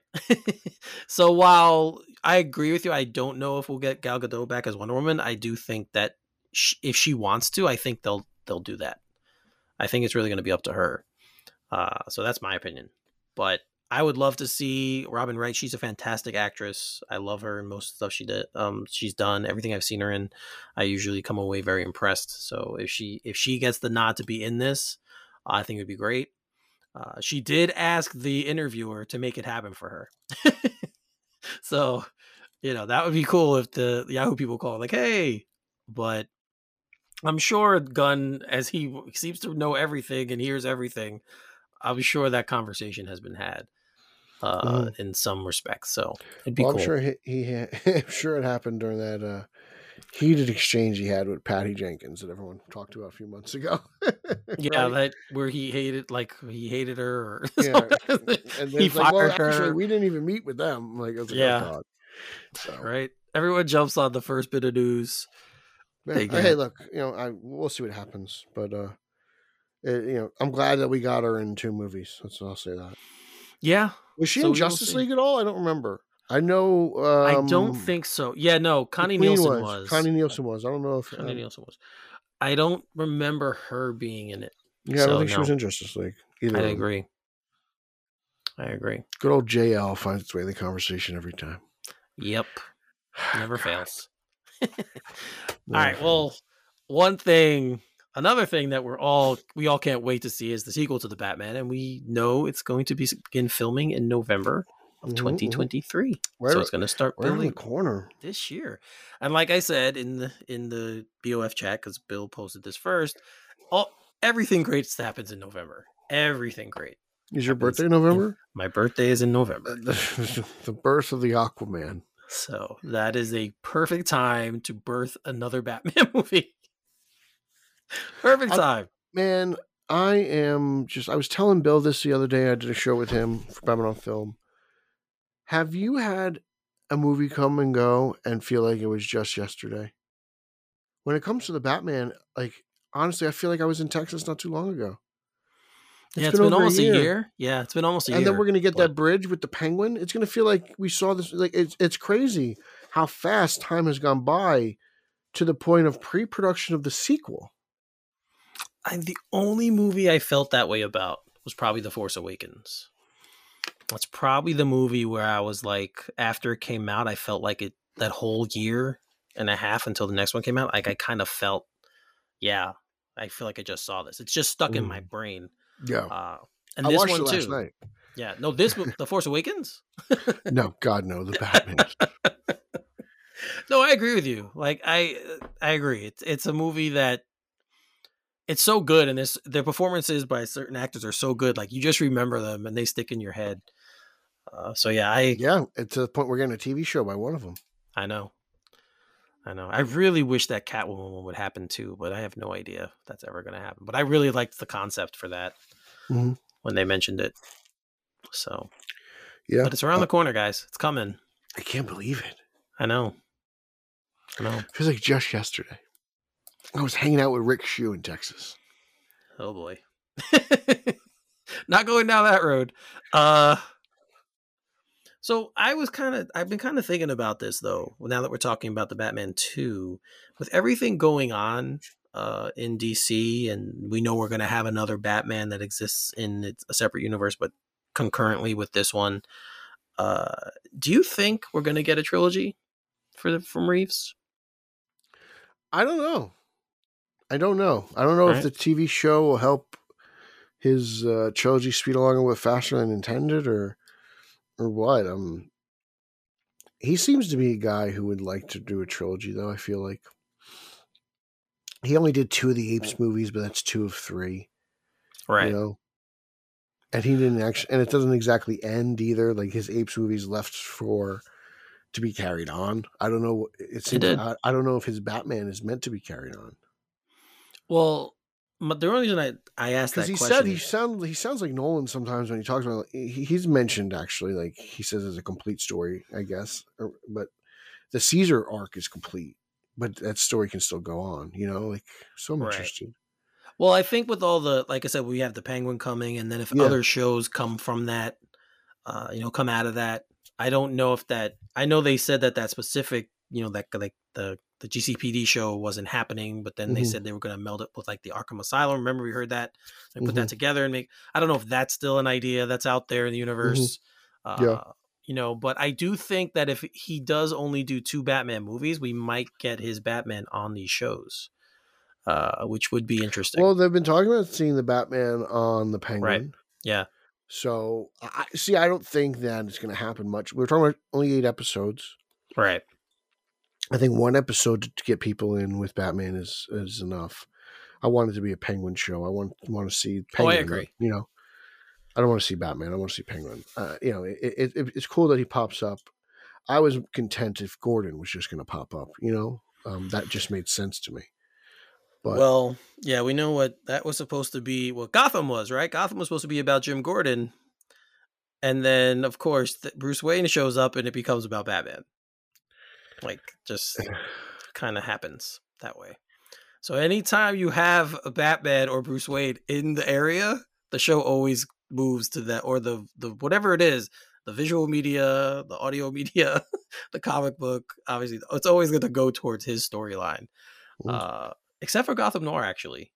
So while I agree with you, I don't know if we'll get Gal Gadot back as Wonder Woman. I do think that if she wants to, I think they'll do that. I think it's really going to be up to her. So that's my opinion, but I would love to see Robin Wright. She's a fantastic actress. I love her and most of the stuff she did. She's done everything I've seen her in. I usually come away very impressed. So if she gets the nod to be in this, I think it'd be great. She did ask the interviewer to make it happen for her. So, that would be cool if the Yahoo people call like, hey, but I'm sure Gunn, as he seems to know everything and hears everything, I'm sure that conversation has been had in some respects. So it'd be cool. I'm sure it happened during that heated exchange he had with Patty Jenkins that everyone talked about a few months ago. Yeah, right? That where he hated her. Or yeah, and he fired her. Actually, we didn't even meet with them. I'm like, it was like, yeah, oh, so. Right. Everyone jumps on the first bit of news. Hey, look, we'll see what happens, but. I'm glad that we got her in 2 movies. That's what I'll say that. Yeah. Was she in Justice League at all? I don't remember. I know. I don't think so. Yeah, no. Connie Nielsen was. I don't know if Connie Nielsen was. I don't remember her being in it. Yeah, so, I don't think she was in Justice League either. I agree. Good old JL finds its way in the conversation every time. Yep. Never fails. All right. Well, another thing that we all can't wait to see is the sequel to the Batman, and we know it's going to begin filming in November of 2023. So it's going to start building this year. And like I said in the BOF chat, because Bill posted this first, everything great happens in November. Everything great. Is your birthday in November? My birthday is in November. The birth of the Aquaman. So that is a perfect time to birth another Batman movie. Perfect time. Man, I was telling Bill this the other day. I did a show with him for Batman on Film. Have you had a movie come and go and feel like it was just yesterday? When it comes to the Batman, like, honestly, I feel like I was in Texas not too long ago. It's been almost a year. Yeah, it's been almost a year. And then we're going to get that bridge with the Penguin. It's going to feel like we saw this. Like, it's crazy how fast time has gone by to the point of pre-production of the sequel. The only movie I felt that way about was probably The Force Awakens. That's probably the movie where I was like, after it came out, I felt like it that whole year and a half until the next one came out. Like I kind of felt, I feel like I just saw this. It's just stuck in my brain. Yeah. And I watched it last night. Yeah. No, this The Force Awakens? No, God, no. The Batman. No, I agree with you. Like, I agree. It's a movie that it's so good. And their performances by certain actors are so good. Like, you just remember them and they stick in your head. So, yeah. Yeah, to the point we're getting a TV show by one of them. I know. I really wish that Catwoman one would happen too, but I have no idea if that's ever going to happen. But I really liked the concept for that when they mentioned it. So, yeah. But it's around the corner, guys. It's coming. I can't believe it. I know. It was like just yesterday. I was hanging out with Rick Shue in Texas. Oh, boy. Not going down that road. So I've been kind of thinking about this, though, now that we're talking about the Batman 2. With everything going on in DC, and we know we're going to have another Batman that exists in a separate universe, but concurrently with this one. Do you think we're going to get a trilogy from Reeves? I don't know. I don't know if the TV show will help his trilogy speed along a little faster than intended or what. He seems to be a guy who would like to do a trilogy, though. I feel like he only did 2 of the Apes movies, but that's 2 of 3. Right. You know? And he didn't actually, and it doesn't exactly end either. Like, his Apes movies left to be carried on. I don't know. I don't know if his Batman is meant to be carried on. Well, the only reason I asked that question because he sounds like Nolan sometimes when he talks about. He's mentioned actually, like he says, it's a complete story, I guess. But the Caesar arc is complete, but that story can still go on. You know, like so I'm interested. Well, I think with all the, like I said, we have the Penguin coming, and then if other shows come from that, come out of that, I don't know if that. I know they said that specific, that like the GCPD show wasn't happening, but then they said they were going to meld it with like the Arkham Asylum. Remember, we heard that and put that together and make. I don't know if that's still an idea that's out there in the universe. But I do think that if he does only do 2 Batman movies, we might get his Batman on these shows. Which would be interesting. Well, they've been talking about seeing the Batman on the Penguin. Right. Yeah. So, I don't think that it's going to happen much. We're talking about only 8 episodes. Right. I think 1 episode to get people in with Batman is enough. I want it to be a Penguin show. I want to see Penguin. Oh, I agree. I don't want to see Batman. I want to see Penguin. It's cool that he pops up. I was content if Gordon was just going to pop up, that just made sense to me. But. Well, yeah, we know what that was supposed to be. What Gotham was, right? Gotham was supposed to be about Jim Gordon. And then, of course, Bruce Wayne shows up and it becomes about Batman. Like, just kind of happens that way. So anytime you have a Batman or Bruce Wayne in the area, the show always moves to that, or the whatever it is, the visual media, the audio media, the comic book. Obviously, it's always going to go towards his storyline. Except for Gotham Noir, actually.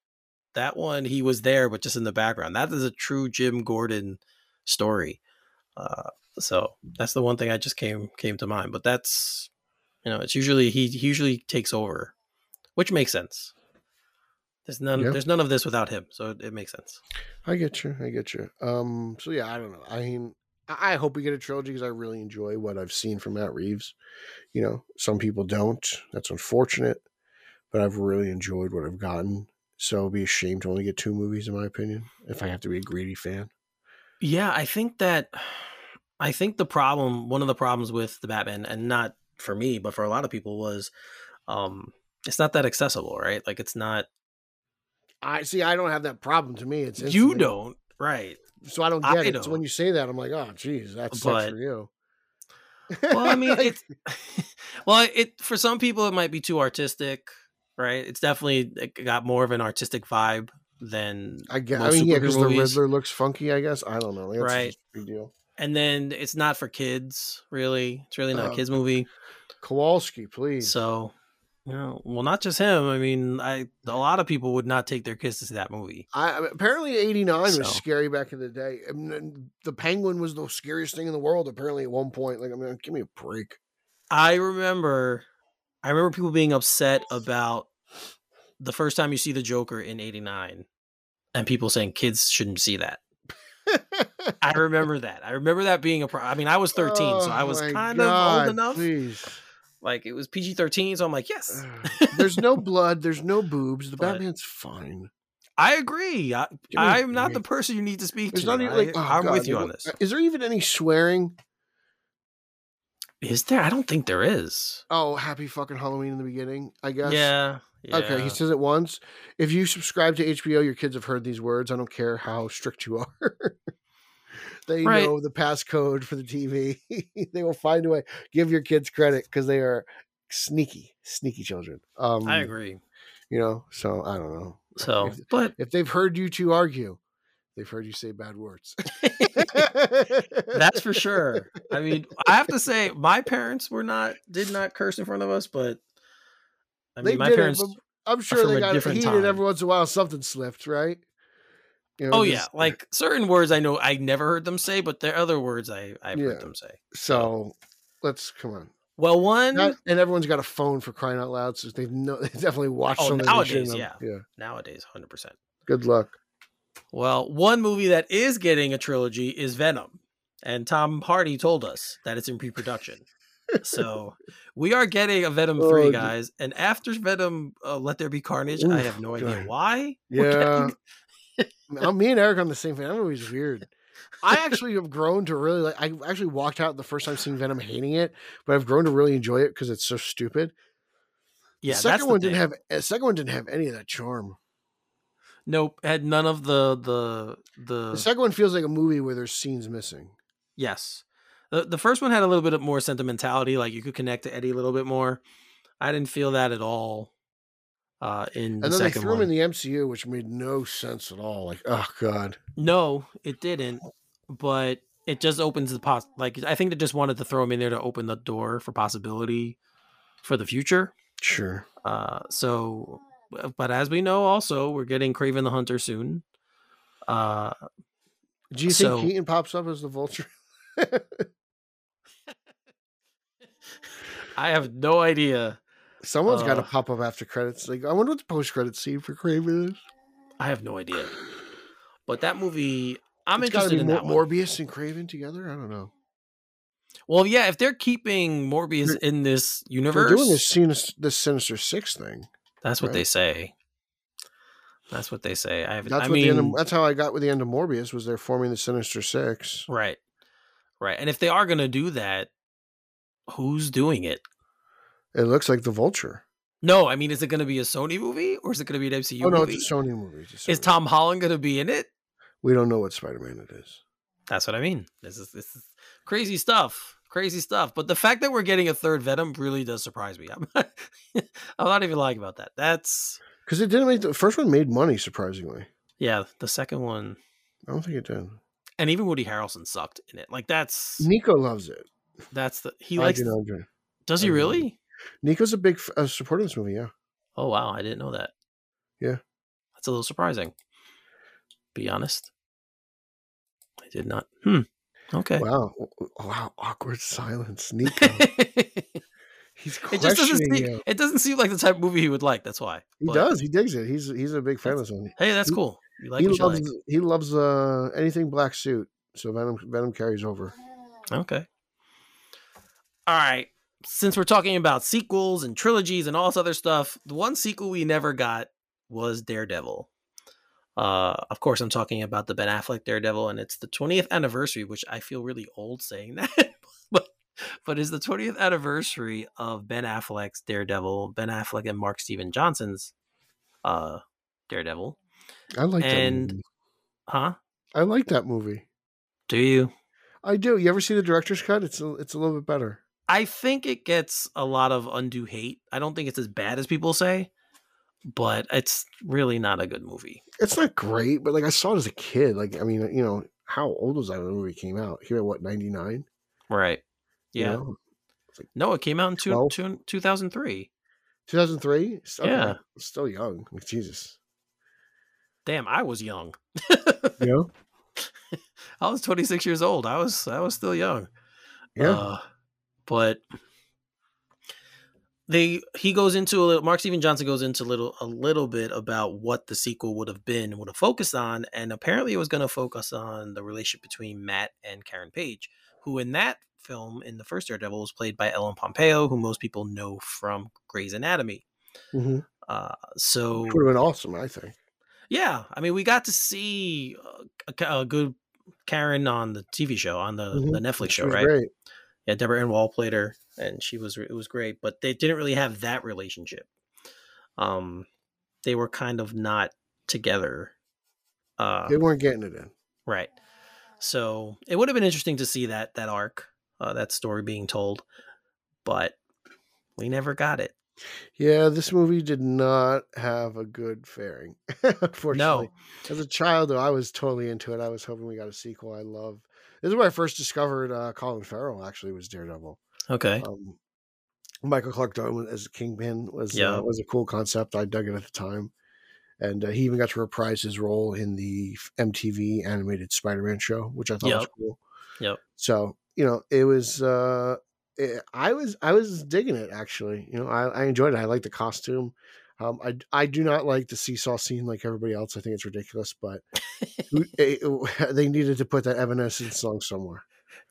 That one, he was there, but just in the background. That is a true Jim Gordon story. So that's the one thing I just came to mind. But that's, it's usually, he usually takes over, which makes sense. There's none of this without him. So it makes sense. I get you. So yeah, I don't know. I mean, I hope we get a trilogy because I really enjoy what I've seen from Matt Reeves. Some people don't. That's unfortunate. But I've really enjoyed what I've gotten. So it'd be a shame to only get 2 movies, in my opinion, if I have to be a greedy fan. Yeah, I think one of the problems with the Batman, and not for me, but for a lot of people, was it's not that accessible, right? Like, it's not. I don't have that problem. To me, it's instantly. You don't, right? So I don't get it. Don't. So when you say that, I'm like, oh, geez, that's sucks for you. Well, I mean, for some people it might be too artistic. Right, it's definitely got more of an artistic vibe than I guess. Because the Riddler looks funky. I guess I don't know. That's right, a big deal. And then it's not for kids, really. It's really not a kids movie. Kowalski, please. So, well, not just him. I mean, a lot of people would not take their kids to see that movie. Apparently, 89 was scary back in the day. I mean, the Penguin was the scariest thing in the world. Apparently, at one point, give me a break. I remember people being upset about the first time you see the Joker in 89 and people saying kids shouldn't see that. I remember that. I remember that being a problem. I mean, I was 13, so I was kind of old enough. Please. Like, it was PG-13, so I'm like, yes. There's no blood. There's no boobs. The Batman's fine. I agree. I'm not the person you need to speak to. I'm with you on this. Is there even any swearing? Is there? I don't think there is. Oh, happy fucking Halloween in the beginning, I guess. Yeah. Okay, he says it once. If you subscribe to HBO, your kids have heard these words. I don't care how strict you are. They know the passcode for the TV. They will find a way. Give your kids credit because they are sneaky children. I agree. You know, so I don't know. So, if they've heard you two argue, they've heard you say bad words. That's for sure. I mean, I have to say, my parents did not curse in front of us, but I mean, my parents. I'm sure they got heated every once in a while. Something slipped, right? You know, like certain words I know I never heard them say, but there are other words I've heard them say. So let's come on. Well, and everyone's got a phone for crying out loud, so they definitely watched something nowadays. Nowadays, 100%. Good luck. Well, one movie that is getting a trilogy is Venom, and Tom Hardy told us that it's in pre-production. So we are getting a Venom 3, guys. Dude. And after Venom, Let There Be Carnage, I have no idea why. Yeah. Me and Eric on the same thing. That movie's weird. I actually have grown to really like. I actually walked out the first time seeing Venom hating it, but I've grown to really enjoy it because it's so stupid. Yeah, second one didn't have any of that charm. Nope, had none of the second one feels like a movie where there's scenes missing. Yes, the first one had a little bit of more sentimentality. Like you could connect to Eddie a little bit more. I didn't feel that at all. And then they threw him in the MCU, which made no sense at all. Like, oh god, no, it didn't. But it just opens the like I think they just wanted to throw him in there to open the door for possibility for the future. Sure. So, but as we know, also we're getting Kraven the Hunter soon. Do you think Keaton pops up as the Vulture? I have no idea. Someone's got to pop up after credits. Like, I wonder what the post-credits scene for Kraven is. I have no idea. But that movie, I'm interested in that one. Morbius and Kraven together? I don't know. Well, yeah, if they're keeping Morbius in this universe. They're doing this Sinister Six thing. That's what they say. That's what they say. That's how I got with the end of Morbius, was they're forming the Sinister Six. Right. Right. And if they are going to do that, who's doing it? It looks like the Vulture. No, I mean, is it going to be a Sony movie or is it going to be an MCU movie? Oh, no, it's a Sony movie. Is Tom Holland going to be in it? We don't know what Spider-Man it is. That's what I mean. This is crazy stuff. Crazy stuff. But the fact that we're getting a third Venom really does surprise me. I'm not even lying about that. That's because it didn't make the first one made money, surprisingly. Yeah, the second one. I don't think it did. And even Woody Harrelson sucked in it. Like that's Nico loves it. Does he really? Nico's a big supporter of this movie, yeah. Oh, wow. I didn't know that. Yeah. That's a little surprising. Be honest. I did not. Okay. Wow. Awkward silence. Nico. He's questioning you. It doesn't seem like the type of movie he would like. That's why. He does. He digs it. He's a big fan of this movie. Hey, that's cool. He loves anything black suit. So Venom carries over. Okay. All right. Since we're talking about sequels and trilogies and all this other stuff, the one sequel we never got was Daredevil. Of course, I'm talking about the Ben Affleck Daredevil, and it's the 20th anniversary, which I feel really old saying that, but it's the 20th anniversary of Ben Affleck's Daredevil, Ben Affleck and Mark Steven Johnson's Daredevil. I like that movie. Do you? I do. You ever see the director's cut? It's a little bit better. I think it gets a lot of undue hate. I don't think it's as bad as people say, but it's really not a good movie. It's not great, but like I saw it as a kid. Like, I mean, you know, how old was I when the movie came out? It came out, what, 99? Right. Yeah. You know, like no, it came out in 2003. 2003? Yeah. Still young. Like, Jesus. Damn, I was young. Yeah. I was 26 years old. I was still young. Yeah. But Mark Steven Johnson goes into a little bit about what the sequel would have focused on, and apparently it was going to focus on the relationship between Matt and Karen Page, who in that film, in the first Daredevil, was played by Ellen Pompeo, who most people know from Grey's Anatomy. Mm-hmm. So it would have been awesome, I think. Yeah, I mean, we got to see a good Karen on the TV show, on the Netflix show, right? Great. Yeah, Deborah Ann Wall played her, and it was great, but they didn't really have that relationship. They were kind of not together. They weren't getting it in. Right. So it would have been interesting to see that arc, that story being told, but we never got it. Yeah, this movie did not have a good fairing, unfortunately. No. As a child, though, I was totally into it. I was hoping we got a sequel. This is where I first discovered Colin Farrell, actually, was Daredevil. Okay. Michael Clark Duncan as Kingpin was a cool concept. I dug it at the time. And he even got to reprise his role in the MTV animated Spider-Man show, which I thought was cool. Yep. So, it was... I was digging it, actually. I enjoyed it. I liked the costume. I do not like the seesaw scene like everybody else. I think it's ridiculous, but they needed to put that Evanescence song somewhere.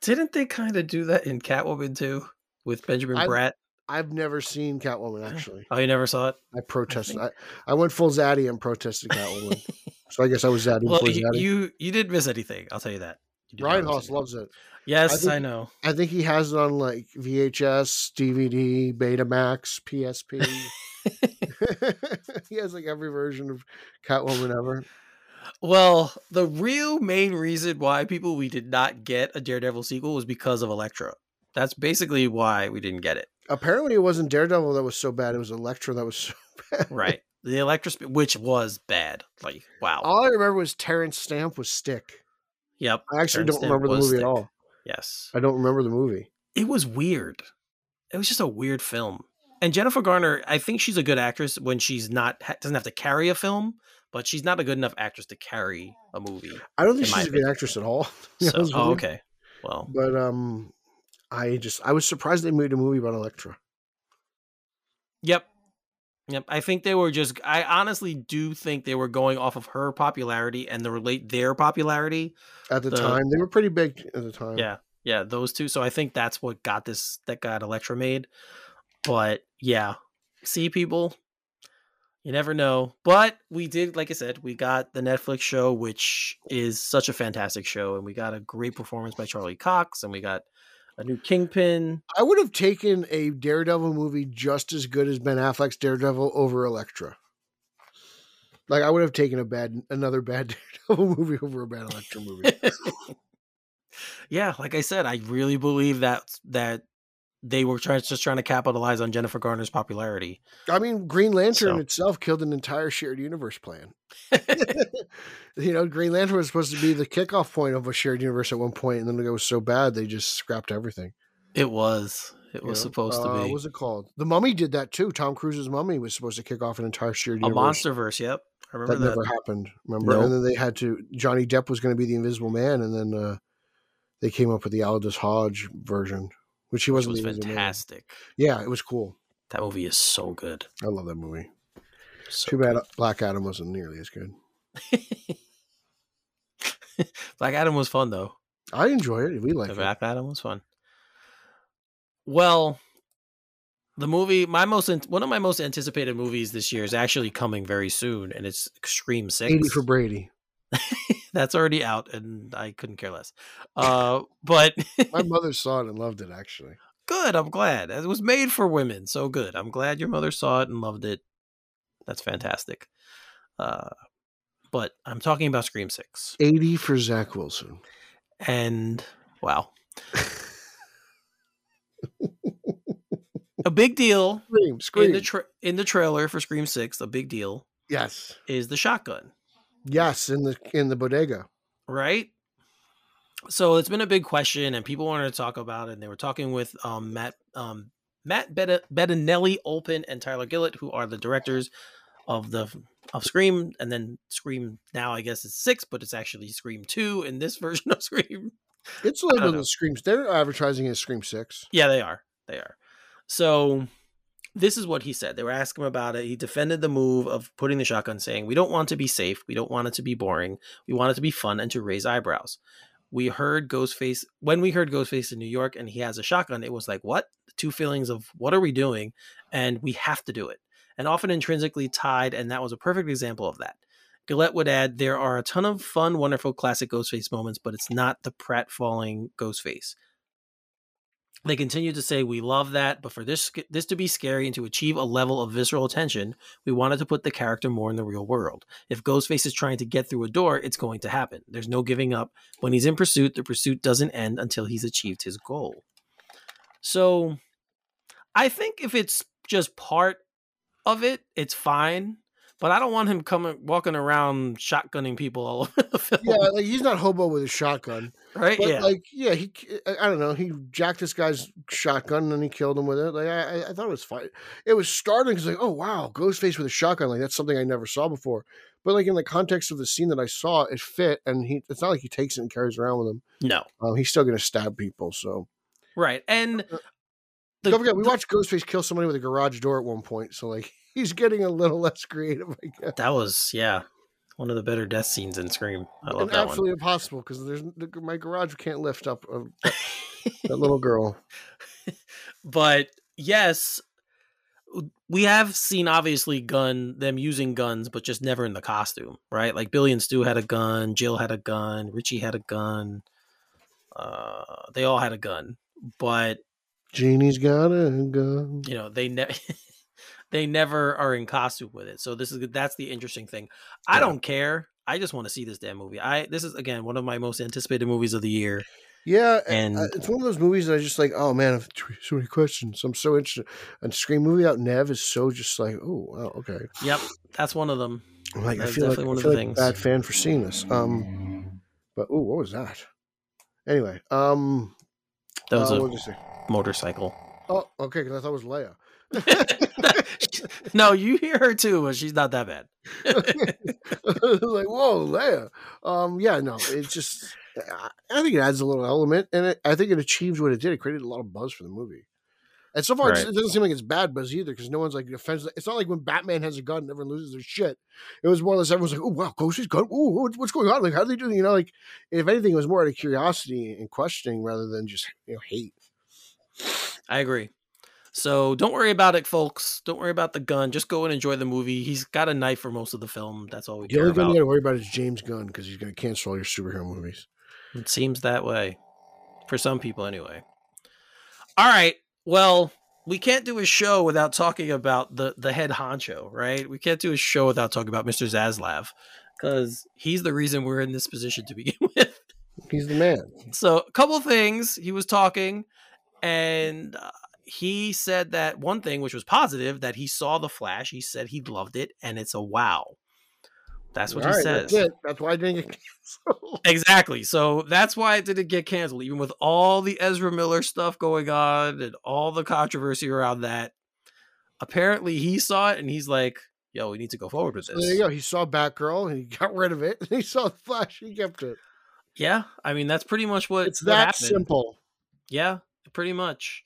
Didn't they kind of do that in Catwoman too with Benjamin Bratt? I've never seen Catwoman, actually. Oh, you never saw it? I protested. I went full Zaddy and protested Catwoman. So I guess I was Zaddy. Well, you didn't miss anything. I'll tell you that. Ryan Haas loves it. Yes, I know. I think he has it on like VHS, DVD, Betamax, PSP. He has like every version of Catwoman ever. Well, the real main reason why we did not get a Daredevil sequel was because of Elektra. That's basically why we didn't get it. Apparently, it wasn't Daredevil that was so bad. It was Elektra that was so bad. Right. The Elektra, which was bad. Like, wow. All I remember was Terrence Stamp was Stick. Yep. I actually don't remember the movie at all. Yes. I don't remember the movie. It was weird. It was just a weird film. And Jennifer Garner, I think she's a good actress when she's doesn't have to carry a film, but she's not a good enough actress to carry a movie. I don't think she's a good actress at all. So, okay. Well, but I was surprised they made a movie about Elektra. Yep. I think they were I honestly do think they were going off of her popularity and their popularity at the time. They were pretty big at the time. Yeah, those two. So I think that's what got that got Elektra made. But yeah, see people, you never know. But we did, like I said, we got the Netflix show, which is such a fantastic show, and we got a great performance by Charlie Cox, and we got a new Kingpin. I would have taken a Daredevil movie just as good as Ben Affleck's Daredevil over Elektra. Like, I would have taken another bad Daredevil movie over a bad Elektra movie. Yeah, like I said, I really believe that they were trying to capitalize on Jennifer Garner's popularity. I mean, Green Lantern itself killed an entire shared universe plan. Green Lantern was supposed to be the kickoff point of a shared universe at one point, and then it was so bad they just scrapped everything. It was supposed to be. What was it called? The Mummy did that too. Tom Cruise's Mummy was supposed to kick off an entire shared universe. A Monsterverse, yep. I remember that. That never happened, remember? No. And then they had to... Johnny Depp was going to be the Invisible Man, and then they came up with the Aldous Hodge version. Which was fantastic. Yeah, it was cool. That movie is so good. I love that movie. So too bad Black Adam wasn't nearly as good. Black Adam was fun, though. I enjoyed it. We liked it. Black Adam was fun. Well, the movie, one of my most anticipated movies this year is actually coming very soon, and it's Scream 6. 80 for Brady. That's already out, and I couldn't care less. But my mother saw it and loved it, actually. Good. I'm glad. It was made for women. So good. I'm glad your mother saw it and loved it. That's fantastic. But I'm talking about Scream 6. 80 for Zach Wilson. And wow. A big deal. Scream. In the trailer for Scream 6, a big deal. Yes. Is the shotgun. Yes, in the bodega. Right? So it's been a big question, and people wanted to talk about it, and they were talking with Matt Bettinelli Olpin and Tyler Gillett, who are the directors of Scream, and then Scream now, I guess it's 6, but it's actually Scream 2 in this version of Scream. It's labeled as Scream. They're advertising as Scream 6. Yeah, they are. So This is what he said. They were asking him about it. He defended the move of putting the shotgun, saying, "We don't want to be safe. We don't want it to be boring. We want it to be fun and to raise eyebrows." When we heard Ghostface in New York and he has a shotgun, it was like, what? Two feelings of what are we doing? And we have to do it. And often intrinsically tied. And that was a perfect example of that. Gillette would add, there are a ton of fun, wonderful, classic Ghostface moments, but it's not the pratfalling Ghostface. They continue to say, we love that, but for this to be scary and to achieve a level of visceral tension, we wanted to put the character more in the real world. If Ghostface is trying to get through a door, it's going to happen. There's no giving up. When he's in pursuit, the pursuit doesn't end until he's achieved his goal. So I think if it's just part of it, it's fine. But I don't want him walking around shotgunning people all over the film. Yeah, like he's not hobo with a shotgun, right? But yeah, like yeah, I don't know. He jacked this guy's shotgun and then he killed him with it. Like I thought it was fine. It was startling because like, oh wow, Ghostface with a shotgun. Like that's something I never saw before. But like in the context of the scene that I saw, it fit. And it's not like he takes it and carries it around with him. No, he's still gonna stab people. So right, and don't forget we watched Ghostface kill somebody with a garage door at one point. So like. He's getting a little less creative, I guess. That was, yeah, one of the better death scenes in Scream. I love that one. Absolutely impossible because my garage can't lift up that little girl. But yes, we have seen obviously them using guns, but just never in the costume, right? Like Billy and Stu had a gun, Jill had a gun, Richie had a gun. They all had a gun, but Jeannie's got a gun. You know, they never. They never are in costume with it. So that's the interesting thing. I don't care. I just want to see this damn movie. This is, again, one of my most anticipated movies of the year. Yeah. And it's one of those movies that I just like, oh man, I have so many questions. I'm so interested. And Scream movie out Nev is so just like, oh, wow, okay. Yep. That's one of them. Like, I feel like one of the things. Bad fan for seeing this. But oh, what was that? Anyway. That was a motorcycle. Oh, okay. Cause I thought it was Leia. No, you hear her too, but she's not that bad. Like, whoa, Leia. Yeah, no, it's just, I think it adds a little element, and I think it achieved what it did. It created a lot of buzz for the movie. And so far, right. It doesn't seem like it's bad buzz either, because no one's like offensive. It's not like when Batman has a gun and everyone loses their shit. It was more or less everyone's like, oh, wow, Ghostface's gun. Oh, what's going on? Like, how do they do that? You know, like, if anything, it was more out of curiosity and questioning rather than just, you know, hate. I agree. So don't worry about it, folks. Don't worry about the gun. Just go and enjoy the movie. He's got a knife for most of the film. That's all we care about. The only thing you got to worry about is James Gunn because he's going to cancel all your superhero movies. It seems that way. For some people, anyway. All right. Well, we can't do a show without talking about the head honcho, right? We can't do a show without talking about Mr. Zaslav because he's the reason we're in this position to begin with. He's the man. So a couple of things. He was talking and... he said that one thing, which was positive, that he saw The Flash. He said he loved it, and it's a wow. That's what he says. That's why it didn't get canceled. Exactly. So that's why it didn't get canceled, even with all the Ezra Miller stuff going on and all the controversy around that. Apparently, he saw it, and he's like, yo, we need to go forward with this. There you go. He saw Batgirl, and he got rid of it. And he saw The Flash. He kept it. Yeah. I mean, that's pretty much what it's that happened. Simple. Yeah, pretty much.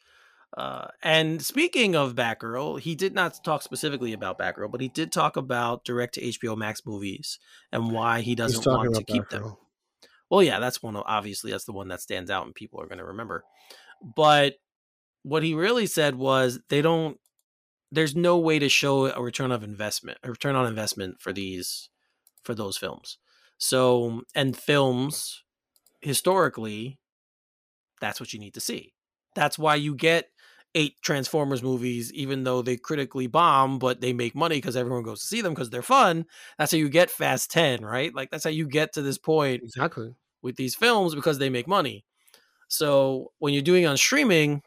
And speaking of Batgirl, he did not talk specifically about Batgirl, but he did talk about direct to HBO Max movies and why he doesn't want to keep them. Well, yeah, that's one. Obviously, that's the one that stands out and people are going to remember. But what he really said was there's no way to show a return on investment for those films. So, and films historically, that's what you need to see. That's why you get 8 Transformers movies, even though they critically bomb, but they make money because everyone goes to see them because they're fun. That's how you get Fast 10, right? Like that's how you get to this point exactly with these films because they make money. So when you're doing on streaming,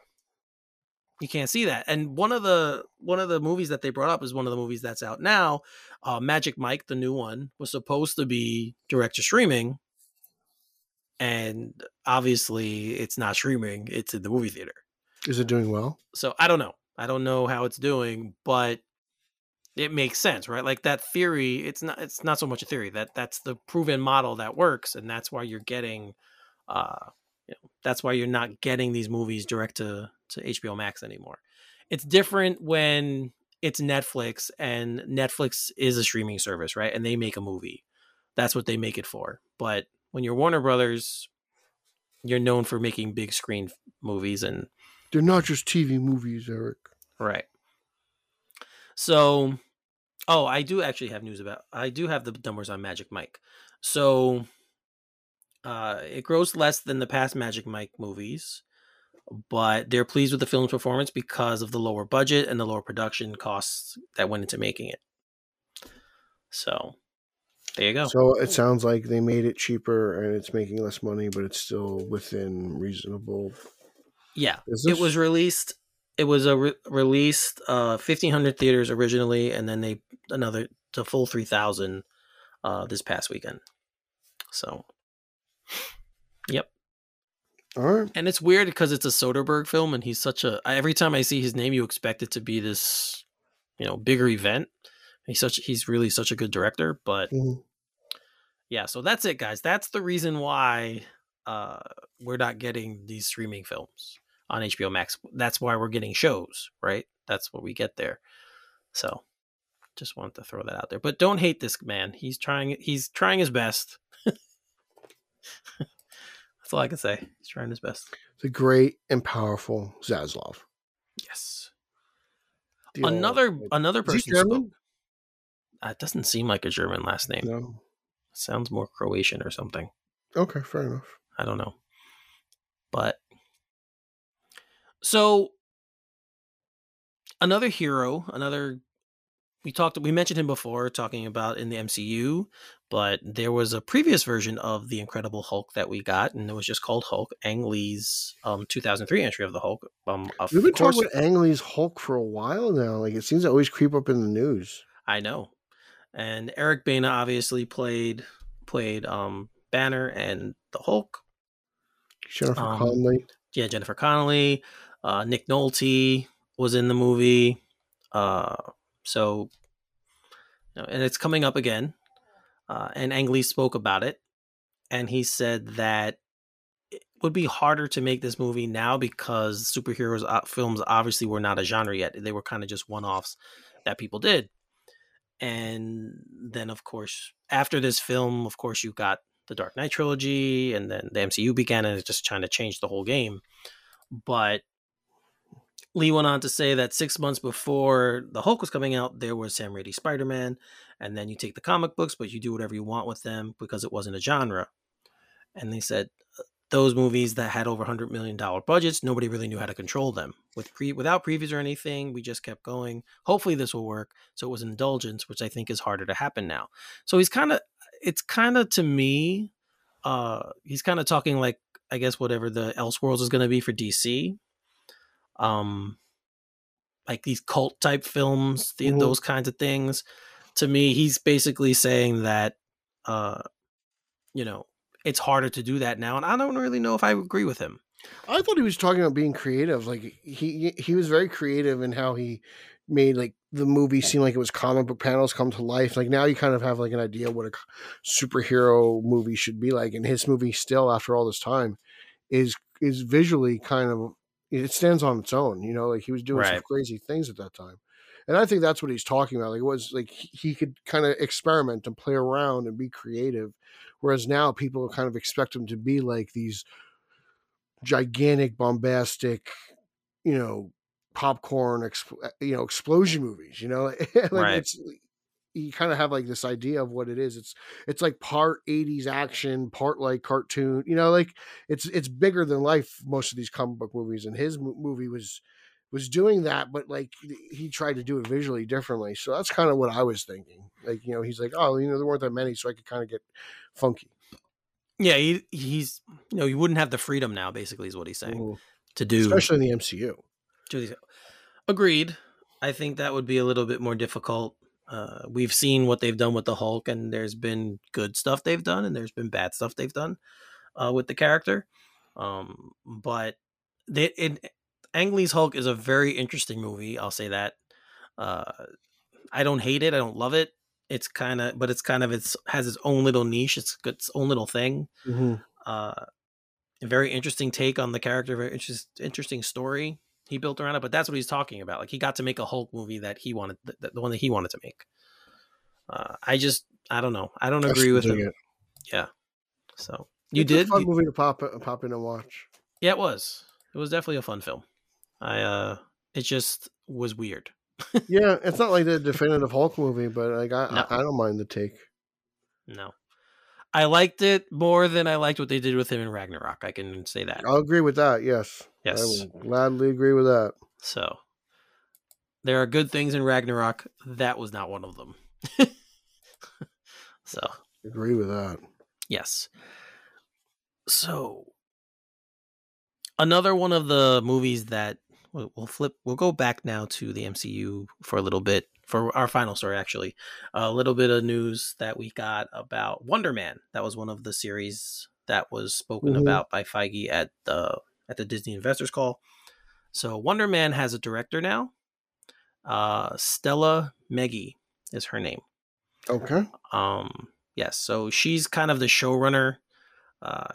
you can't see that. And one of the movies that they brought up is one of the movies that's out now. Magic Mike, the new one, was supposed to be direct to streaming. And obviously it's not streaming. It's in the movie theater. Is it doing well? So I don't know. I don't know how it's doing, but it makes sense, right? Like that theory, it's not so much a theory that's the proven model that works. And that's why you're getting, that's why you're not getting these movies direct to HBO Max anymore. it's different when it's Netflix and Netflix is a streaming service, right? And they make a movie. That's what they make it for. But when you're Warner Brothers, you're known for making big screen movies, and they're not just TV movies, Eric. Right. So, oh, I do actually have news about, I do have the numbers on Magic Mike. So it grossed less than the past Magic Mike movies, but they're pleased with the film's performance because of the lower budget and the lower production costs that went into making it. So there you go. So it sounds like they made it cheaper and it's making less money, but it's still within reasonable. Yeah, it was released. It was released 1,500 theaters originally, and then they the full 3,000 this past weekend. So, yep. All right. And it's weird because it's a Soderbergh film, and he's such a. Every time I see his name, you expect it to be this, you know, bigger event. He's really such a good director, but yeah. So that's it, guys. That's the reason why we're not getting these streaming films on HBO Max. That's why we're getting shows, right? That's what we get there. So just wanted to throw that out there, but don't hate this man. He's trying his best. That's all I can say. He's trying his best. The great and powerful Zaslav. Yes. Another person. German? It doesn't seem like a German last name. No. It sounds more Croatian or something. Okay. Fair enough. I don't know, but so another hero, we mentioned him before talking about in the MCU, but there was a previous version of the Incredible Hulk that we got, and it was just called Hulk. Ang Lee's 2003 entry of the Hulk. We've been talking about Ang Lee's Hulk for a while now. Like, it seems to always creep up in the news. I know. And Eric Bana obviously played Banner and the Hulk. Jennifer Connelly. Yeah, Jennifer Connelly. Nick Nolte was in the movie. So, you know, and it's coming up again. And Ang Lee spoke about it. And he said that it would be harder to make this movie now because superheroes films obviously were not a genre yet. They were kind of just one-offs that people did. And then, of course, after this film, of course, you got the Dark Knight trilogy, and then the MCU began, and it's just trying to change the whole game. But Lee went on to say that 6 months before the Hulk was coming out, there was Sam Raimi's Spider-Man, and then you take the comic books, but you do whatever you want with them because it wasn't a genre. And they said those movies that had over $100 million budgets, nobody really knew how to control them. Without previews or anything, we just kept going. Hopefully this will work. So it was an indulgence, which I think is harder to happen now. So he's kind of talking like, I guess, whatever the Elseworlds is going to be for DC. Like these cult type films, those kinds of things. To me, he's basically saying that, you know, it's harder to do that now. And I don't really know if I agree with him. I thought he was talking about being creative. Like he was very creative in how he made like the movie seem like it was comic book panels come to life. Like now you kind of have like an idea what a superhero movie should be like. And his movie still, after all this time, is visually kind of, it stands on its own, you know, like he was doing some crazy things at that time. And I think that's what he's talking about. Like it was like he could kind of experiment and play around and be creative. Whereas now people kind of expect him to be like these gigantic, bombastic, you know, popcorn, explosion movies, you know, like it's, you kind of have like this idea of what it is. It's like part 80s action, part like cartoon, you know, like it's bigger than life. Most of these comic book movies, and his movie was doing that, but like he tried to do it visually differently. So that's kind of what I was thinking. Like, you know, he's like, oh, you know, there weren't that many, so I could kind of get funky. Yeah, he's you know, you wouldn't have the freedom now, basically, is what he's saying. Ooh. To do, especially in the MCU. Agreed. I think that would be a little bit more difficult. We've seen what they've done with the Hulk, and there's been good stuff they've done, and there's been bad stuff they've done with the character. But Ang Lee's Hulk is a very interesting movie. I'll say that. I don't hate it. I don't love it. It has its own little niche. It's got its own little thing. A very interesting take on the character. Very interesting story. he built around it, but that's what he's talking about. Like, he got to make a Hulk movie that he wanted, the one that he wanted to make. I don't know. I don't agree with him. Yeah. So you did a fun movie to pop in and watch. Yeah, it was. It was definitely a fun film. It just was weird. Yeah, it's not like the definitive Hulk movie, but like I don't mind the take. No, I liked it more than I liked what they did with him in Ragnarok. I can say that. I'll agree with that. Yes, I will gladly agree with that. So there are good things in Ragnarok. That was not one of them. So agree with that. Yes. So another one of the movies that we'll go back now to the MCU for a little bit for our final story, actually a little bit of news that we got about Wonder Man. That was one of the series that was spoken about by Feige at the Disney investors call. So Wonder Man has a director now. Stella Meggie is her name. Okay. Yes. So she's kind of the showrunner.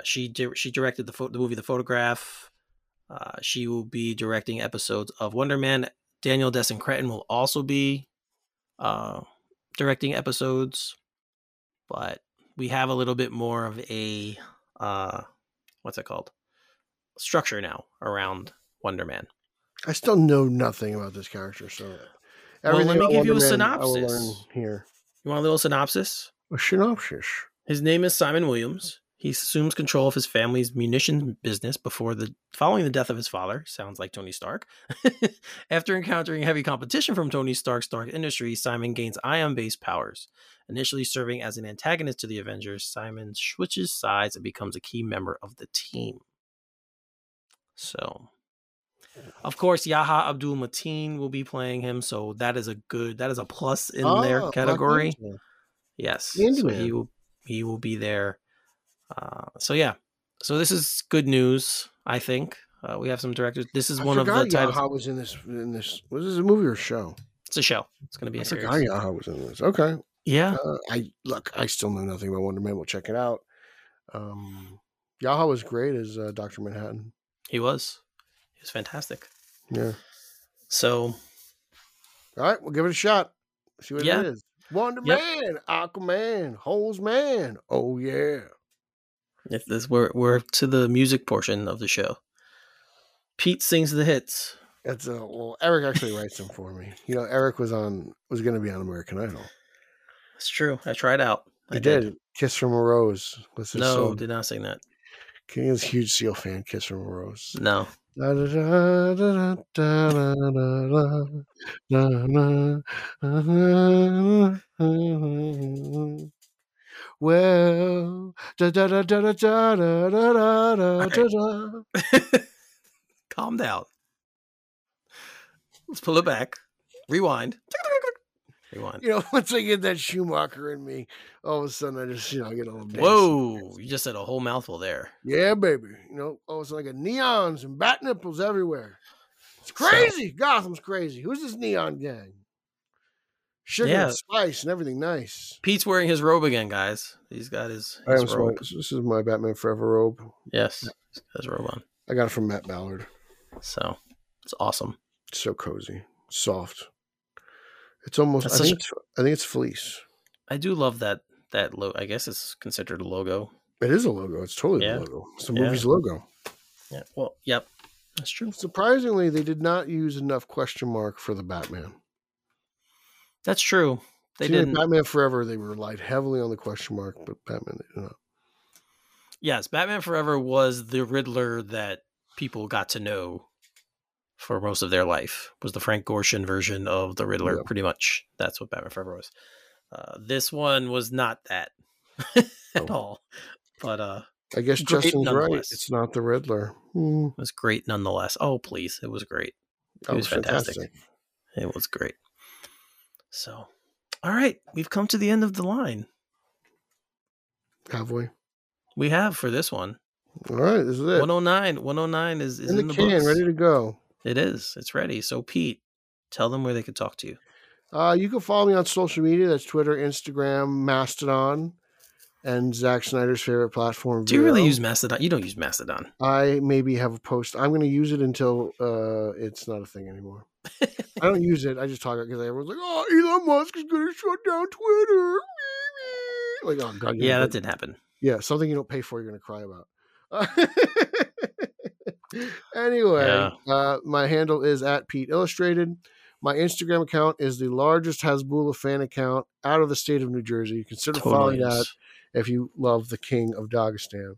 She directed the movie, The Photograph. She will be directing episodes of Wonder Man. Daniel Dessen-Cretton will also be directing episodes, but we have a little bit more of a structure now around Wonder Man. I still know nothing about this character, so let me give you a synopsis here. You want a little synopsis? A synopsis. His name is Simon Williams. He assumes control of his family's munition business following the death of his father. Sounds like Tony Stark. After encountering heavy competition from Tony Stark's Stark Industries, Simon gains ion-based powers. Initially serving as an antagonist to the Avengers, Simon switches sides and becomes a key member of the team. So, of course, Yaha Abdul-Mateen will be playing him, so that is a plus in their category. Yes, so he will be there. So this is good news. I think we have some directors. This is one of the titles. Yaha was in this. Was this a movie or a show? It's a show. It's going to be a series. Yaha was in this. Okay. Yeah. I still know nothing about Wonder Man. We'll check it out. Yaha was great as Dr. Manhattan. He was. He was fantastic. Yeah. So. All right, we'll give it a shot. See what it is. Wonder Man, Aquaman, Holzman. Oh yeah. If this we're to the music portion of the show. Pete sings the hits. Eric actually writes them for me. You know, Eric was going to be on American Idol. It's true. I tried out. I did. Kiss from a Rose. Did not sing that. King's huge Seal fan. Kiss from a Rose. No. Well, da da da da da da da da da da. Calm down. Let's pull it back. Rewind. You know, once I get that Schumacher in me, all of a sudden I just, I get a little. Whoa! You just said a whole mouthful there. Yeah, baby. You know, all of a sudden I got neons and bat nipples everywhere. It's crazy. So, Gotham's crazy. Who's this neon gang? Sugar and spice and everything nice. Pete's wearing his robe again, guys. He's got his robe. This is my Batman Forever robe. Yes, he's got his robe on. I got it from Matt Ballard. So it's awesome. It's so cozy, soft. It's almost. I think it's fleece. I do love that logo. I guess it's considered a logo. It is a logo. It's totally a logo. It's the movie's logo. Yeah. Well. Yep. That's true. Surprisingly, they did not use enough question mark for the Batman. That's true. They didn't. Batman Forever, they relied heavily on the question mark, but Batman, they did not. Yes, Batman Forever was the Riddler that people got to know for most of their life. It was the Frank Gorshin version of the Riddler, pretty much. That's what Batman Forever was. This one was not that at all. But I guess Justin's right. It's not the Riddler. It was great nonetheless. Oh, please. It was great. It was fantastic. It was great. So, all right, we've come to the end of the line. Have we? We have for this one. All right, this is it. 109. 109 is in the can, ready to go. It is. It's ready. So, Pete, tell them where they could talk to you. You can follow me on social media. That's Twitter, Instagram, Mastodon. and Zack Snyder's favorite platform. Do you really use Mastodon? You don't use Mastodon. I maybe have a post. I'm going to use it until it's not a thing anymore. I don't use it. I just talk because everyone's like, "Oh, Elon Musk is going to shut down Twitter." Like, oh god, yeah, that didn't happen. Yeah, something you don't pay for, you're going to cry about. Anyway, my handle is @PeteIllustrated. My Instagram account is the largest Hasbulla fan account out of the state of New Jersey. Consider following that if you love the King of Dagestan.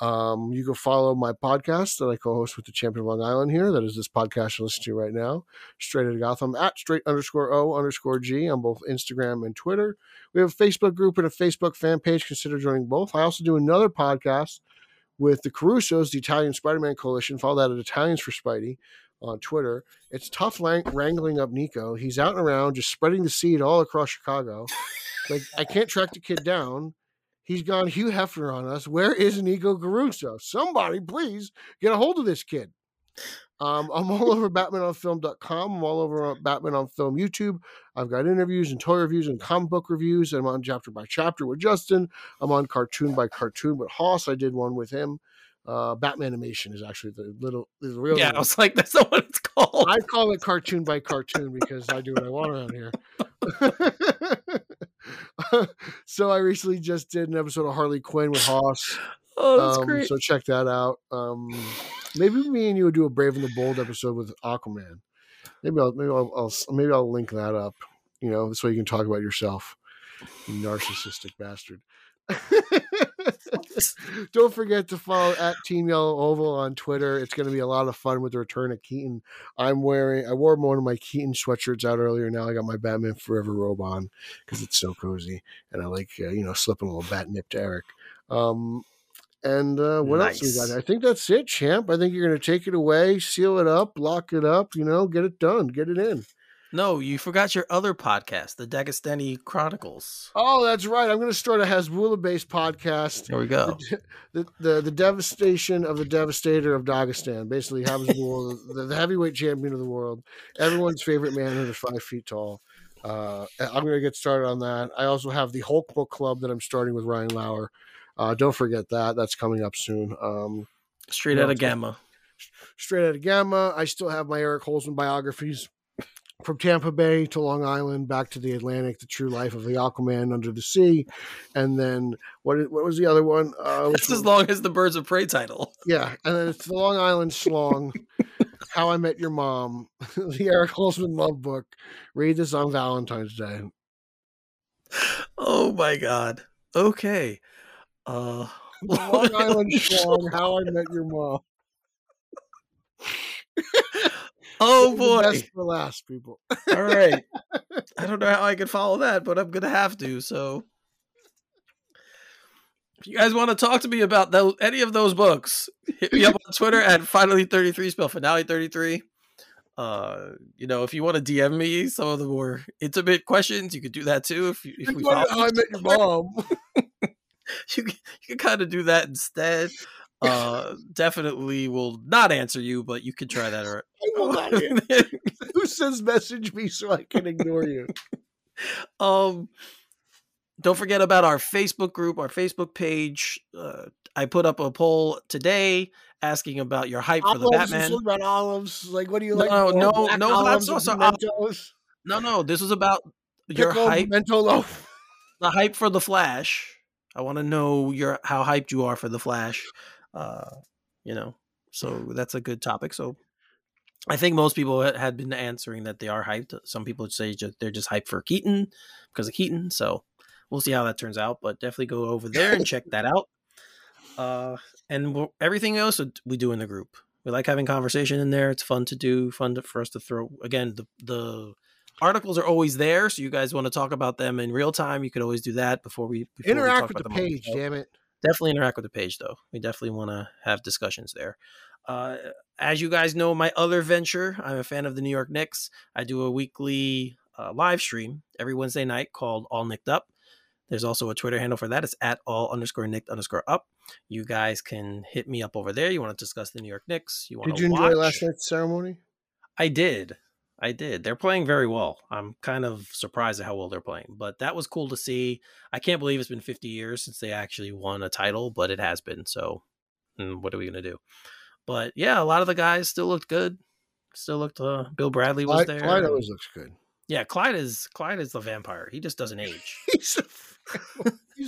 You can follow my podcast that I co-host with the champion of Long Island here. That is this podcast you're listening to right now, Straight Out of Gotham, @straight_O_G on both Instagram and Twitter. We have a Facebook group and a Facebook fan page. Consider joining both. I also do another podcast with the Carusos, the Italian Spider-Man Coalition. Follow that at Italians for Spidey on Twitter. It's tough wrangling up Nico. He's out and around just spreading the seed all across Chicago. Like, I can't track the kid down. He's gone Hugh Hefner on us. Where is Nico Caruso? Somebody please get a hold of this kid. I'm all over BatmanOnFilm.com. I'm all over on Batman on Film YouTube. I've got interviews and toy reviews and comic book reviews. I'm on Chapter by Chapter with Justin. I'm on Cartoon by Cartoon with Hoss. I did one with him. Batman animation is actually the real name. I was like, that's not what it's called. I call it Cartoon by Cartoon because I do what I want around here. So I recently just did an episode of Harley Quinn with Hoss. Oh, that's great. So check that out. Maybe me and you would do a Brave and the Bold episode with Aquaman. Maybe I'll link that up. You know, this way you can talk about yourself, you narcissistic bastard. Don't forget to follow @TeamYellowOval on Twitter. It's going to be a lot of fun with the return of Keaton. I wore one of my Keaton sweatshirts out earlier. Now I got my Batman Forever robe on because it's so cozy, and I like slipping a little bat nip to Eric. What else we got? I think that's it, champ. I think you're going to take it away, seal it up, lock it up. Get it done, get it in. No, you forgot your other podcast, the Dagestani Chronicles. Oh, that's right. I'm going to start a Hasbulla-based podcast. There we go. The devastation of the devastator of Dagestan. Basically, Hasbulla, the heavyweight champion of the world. Everyone's favorite man who's 5 feet tall. I'm going to get started on that. I also have the Hulk book club that I'm starting with Ryan Lauer. Don't forget that. That's coming up soon. Straight Out of Gamma. Straight Out of Gamma. I still have my Eric Holzman biographies. From Tampa Bay to Long Island, back to the Atlantic, the true life of the Aquaman under the sea. And then what was the other one? That's as long as the Birds of Prey title. Yeah. And then it's the Long Island Schlong, How I Met Your Mom, the Eric Holzman love book. Read this on Valentine's Day. Oh my God. Okay. Long Island Schlong, How I Met Your Mom. Oh boy! Best for last, people. All right. I don't know how I can follow that, but I'm gonna have to. So, if you guys want to talk to me about any of those books, hit me up on Twitter @finally33, spell finale33. If you want to DM me some of the more intimate questions, you could do that too. If we follow, I Met Your Mom. you can kind of do that instead. Definitely will not answer you, but you can try that. Or I will not answer. Who says message me so I can ignore you? Don't forget about our Facebook group, our Facebook page. I put up a poll today asking about your hype for the Batman. About olives, like what do you like? No, that's also olives. No. This was about your hype. The hype for the Flash. I want to know how hyped you are for the Flash. So that's a good topic. So I think most people had been answering that they are hyped. Some people say they're just hyped for Keaton because of Keaton. So we'll see how that turns out, but definitely go over there and check that out. And everything else we do in the group. We like having conversation in there. It's fun to do, for us to throw. Again, the articles are always there. So you guys want to talk about them in real time. You could always do that before we interact with the page. Damn it. Definitely interact with the page, though. We definitely want to have discussions there. As you guys know, my other venture, I'm a fan of the New York Knicks. I do a weekly live stream every Wednesday night called All Nicked Up. There's also a Twitter handle for that. It's @all_nicked_up. You guys can hit me up over there. You want to discuss the New York Knicks. Did you enjoy last night's ceremony? I did. I did. They're playing very well. I'm kind of surprised at how well they're playing, but that was cool to see. I can't believe it's been 50 years since they actually won a title, but it has been. So what are we going to do? But yeah, a lot of the guys still looked good. Still looked, Bill Bradley was there. Clyde always looks good. Yeah. Clyde is the vampire. He just doesn't age. He's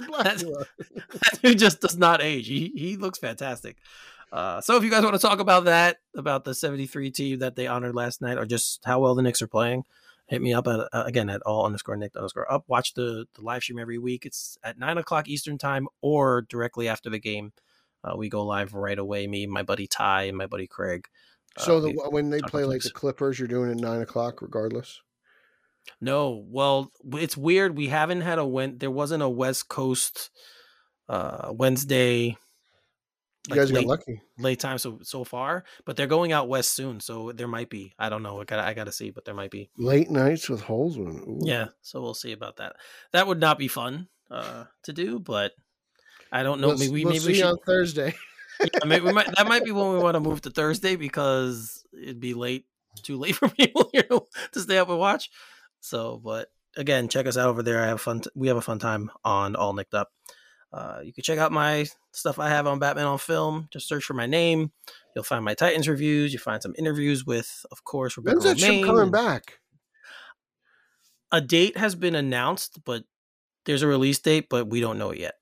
black. That dude just does not age. He looks fantastic. So if you guys want to talk about that, about the 73 team that they honored last night, or just how well the Knicks are playing, hit me up at, again, at all_Nick_up. Watch the live stream every week. It's at 9:00 Eastern time or directly after the game. We go live right away. Me, my buddy Ty, and my buddy Craig. So when they play like the Clippers, you're doing it at 9:00 regardless? No. Well, it's weird. We haven't had there wasn't a West Coast Wednesday. Like you guys got lucky. Late time so far, but they're going out west soon, so there might be. I don't know. I gotta see, but there might be late nights with Holzman. Ooh. Yeah, so we'll see about that. That would not be fun to do, but I don't know. Maybe we should on Thursday. Yeah, maybe we might. That might be when we want to move to Thursday because it'd be late, too late for people here to stay up and watch. So, but again, check us out over there. We have a fun time on All Nicked Up. You can check out my stuff I have on Batman on Film. Just search for my name. You'll find my Titans reviews. You'll find some interviews with, of course, Rebecca Romaine. When's that ship coming back? A date has been announced, but there's a release date, but we don't know it yet.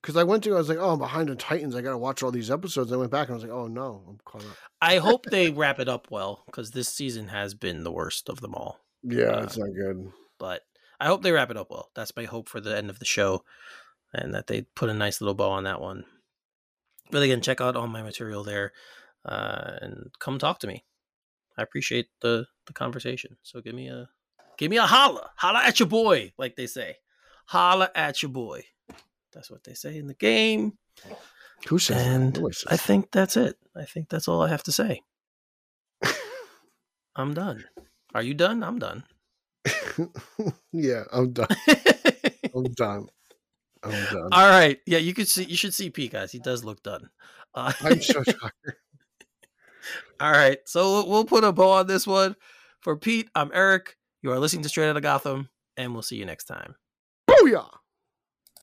Because I was like, oh, I'm behind on Titans. I got to watch all these episodes. I went back and I was like, oh, no, I'm caught up. I hope they wrap it up well because this season has been the worst of them all. Yeah, it's not good. But I hope they wrap it up well. That's my hope for the end of the show. And that they put a nice little bow on that one. But again, check out all my material there and come talk to me. I appreciate the conversation. So give me a holla. Holla at your boy, like they say. Holla at your boy. That's what they say in the game. Who says and that? I think that's it. I think that's all I have to say. I'm done. Are you done? I'm done. Yeah, I'm done. I'm done. I'm done. All right. Yeah, you should see Pete, guys. He does look done. I'm so tired. All right. So we'll put a bow on this one. For Pete, I'm Eric. You are listening to Straight Out of Gotham, and we'll see you next time. Booyah!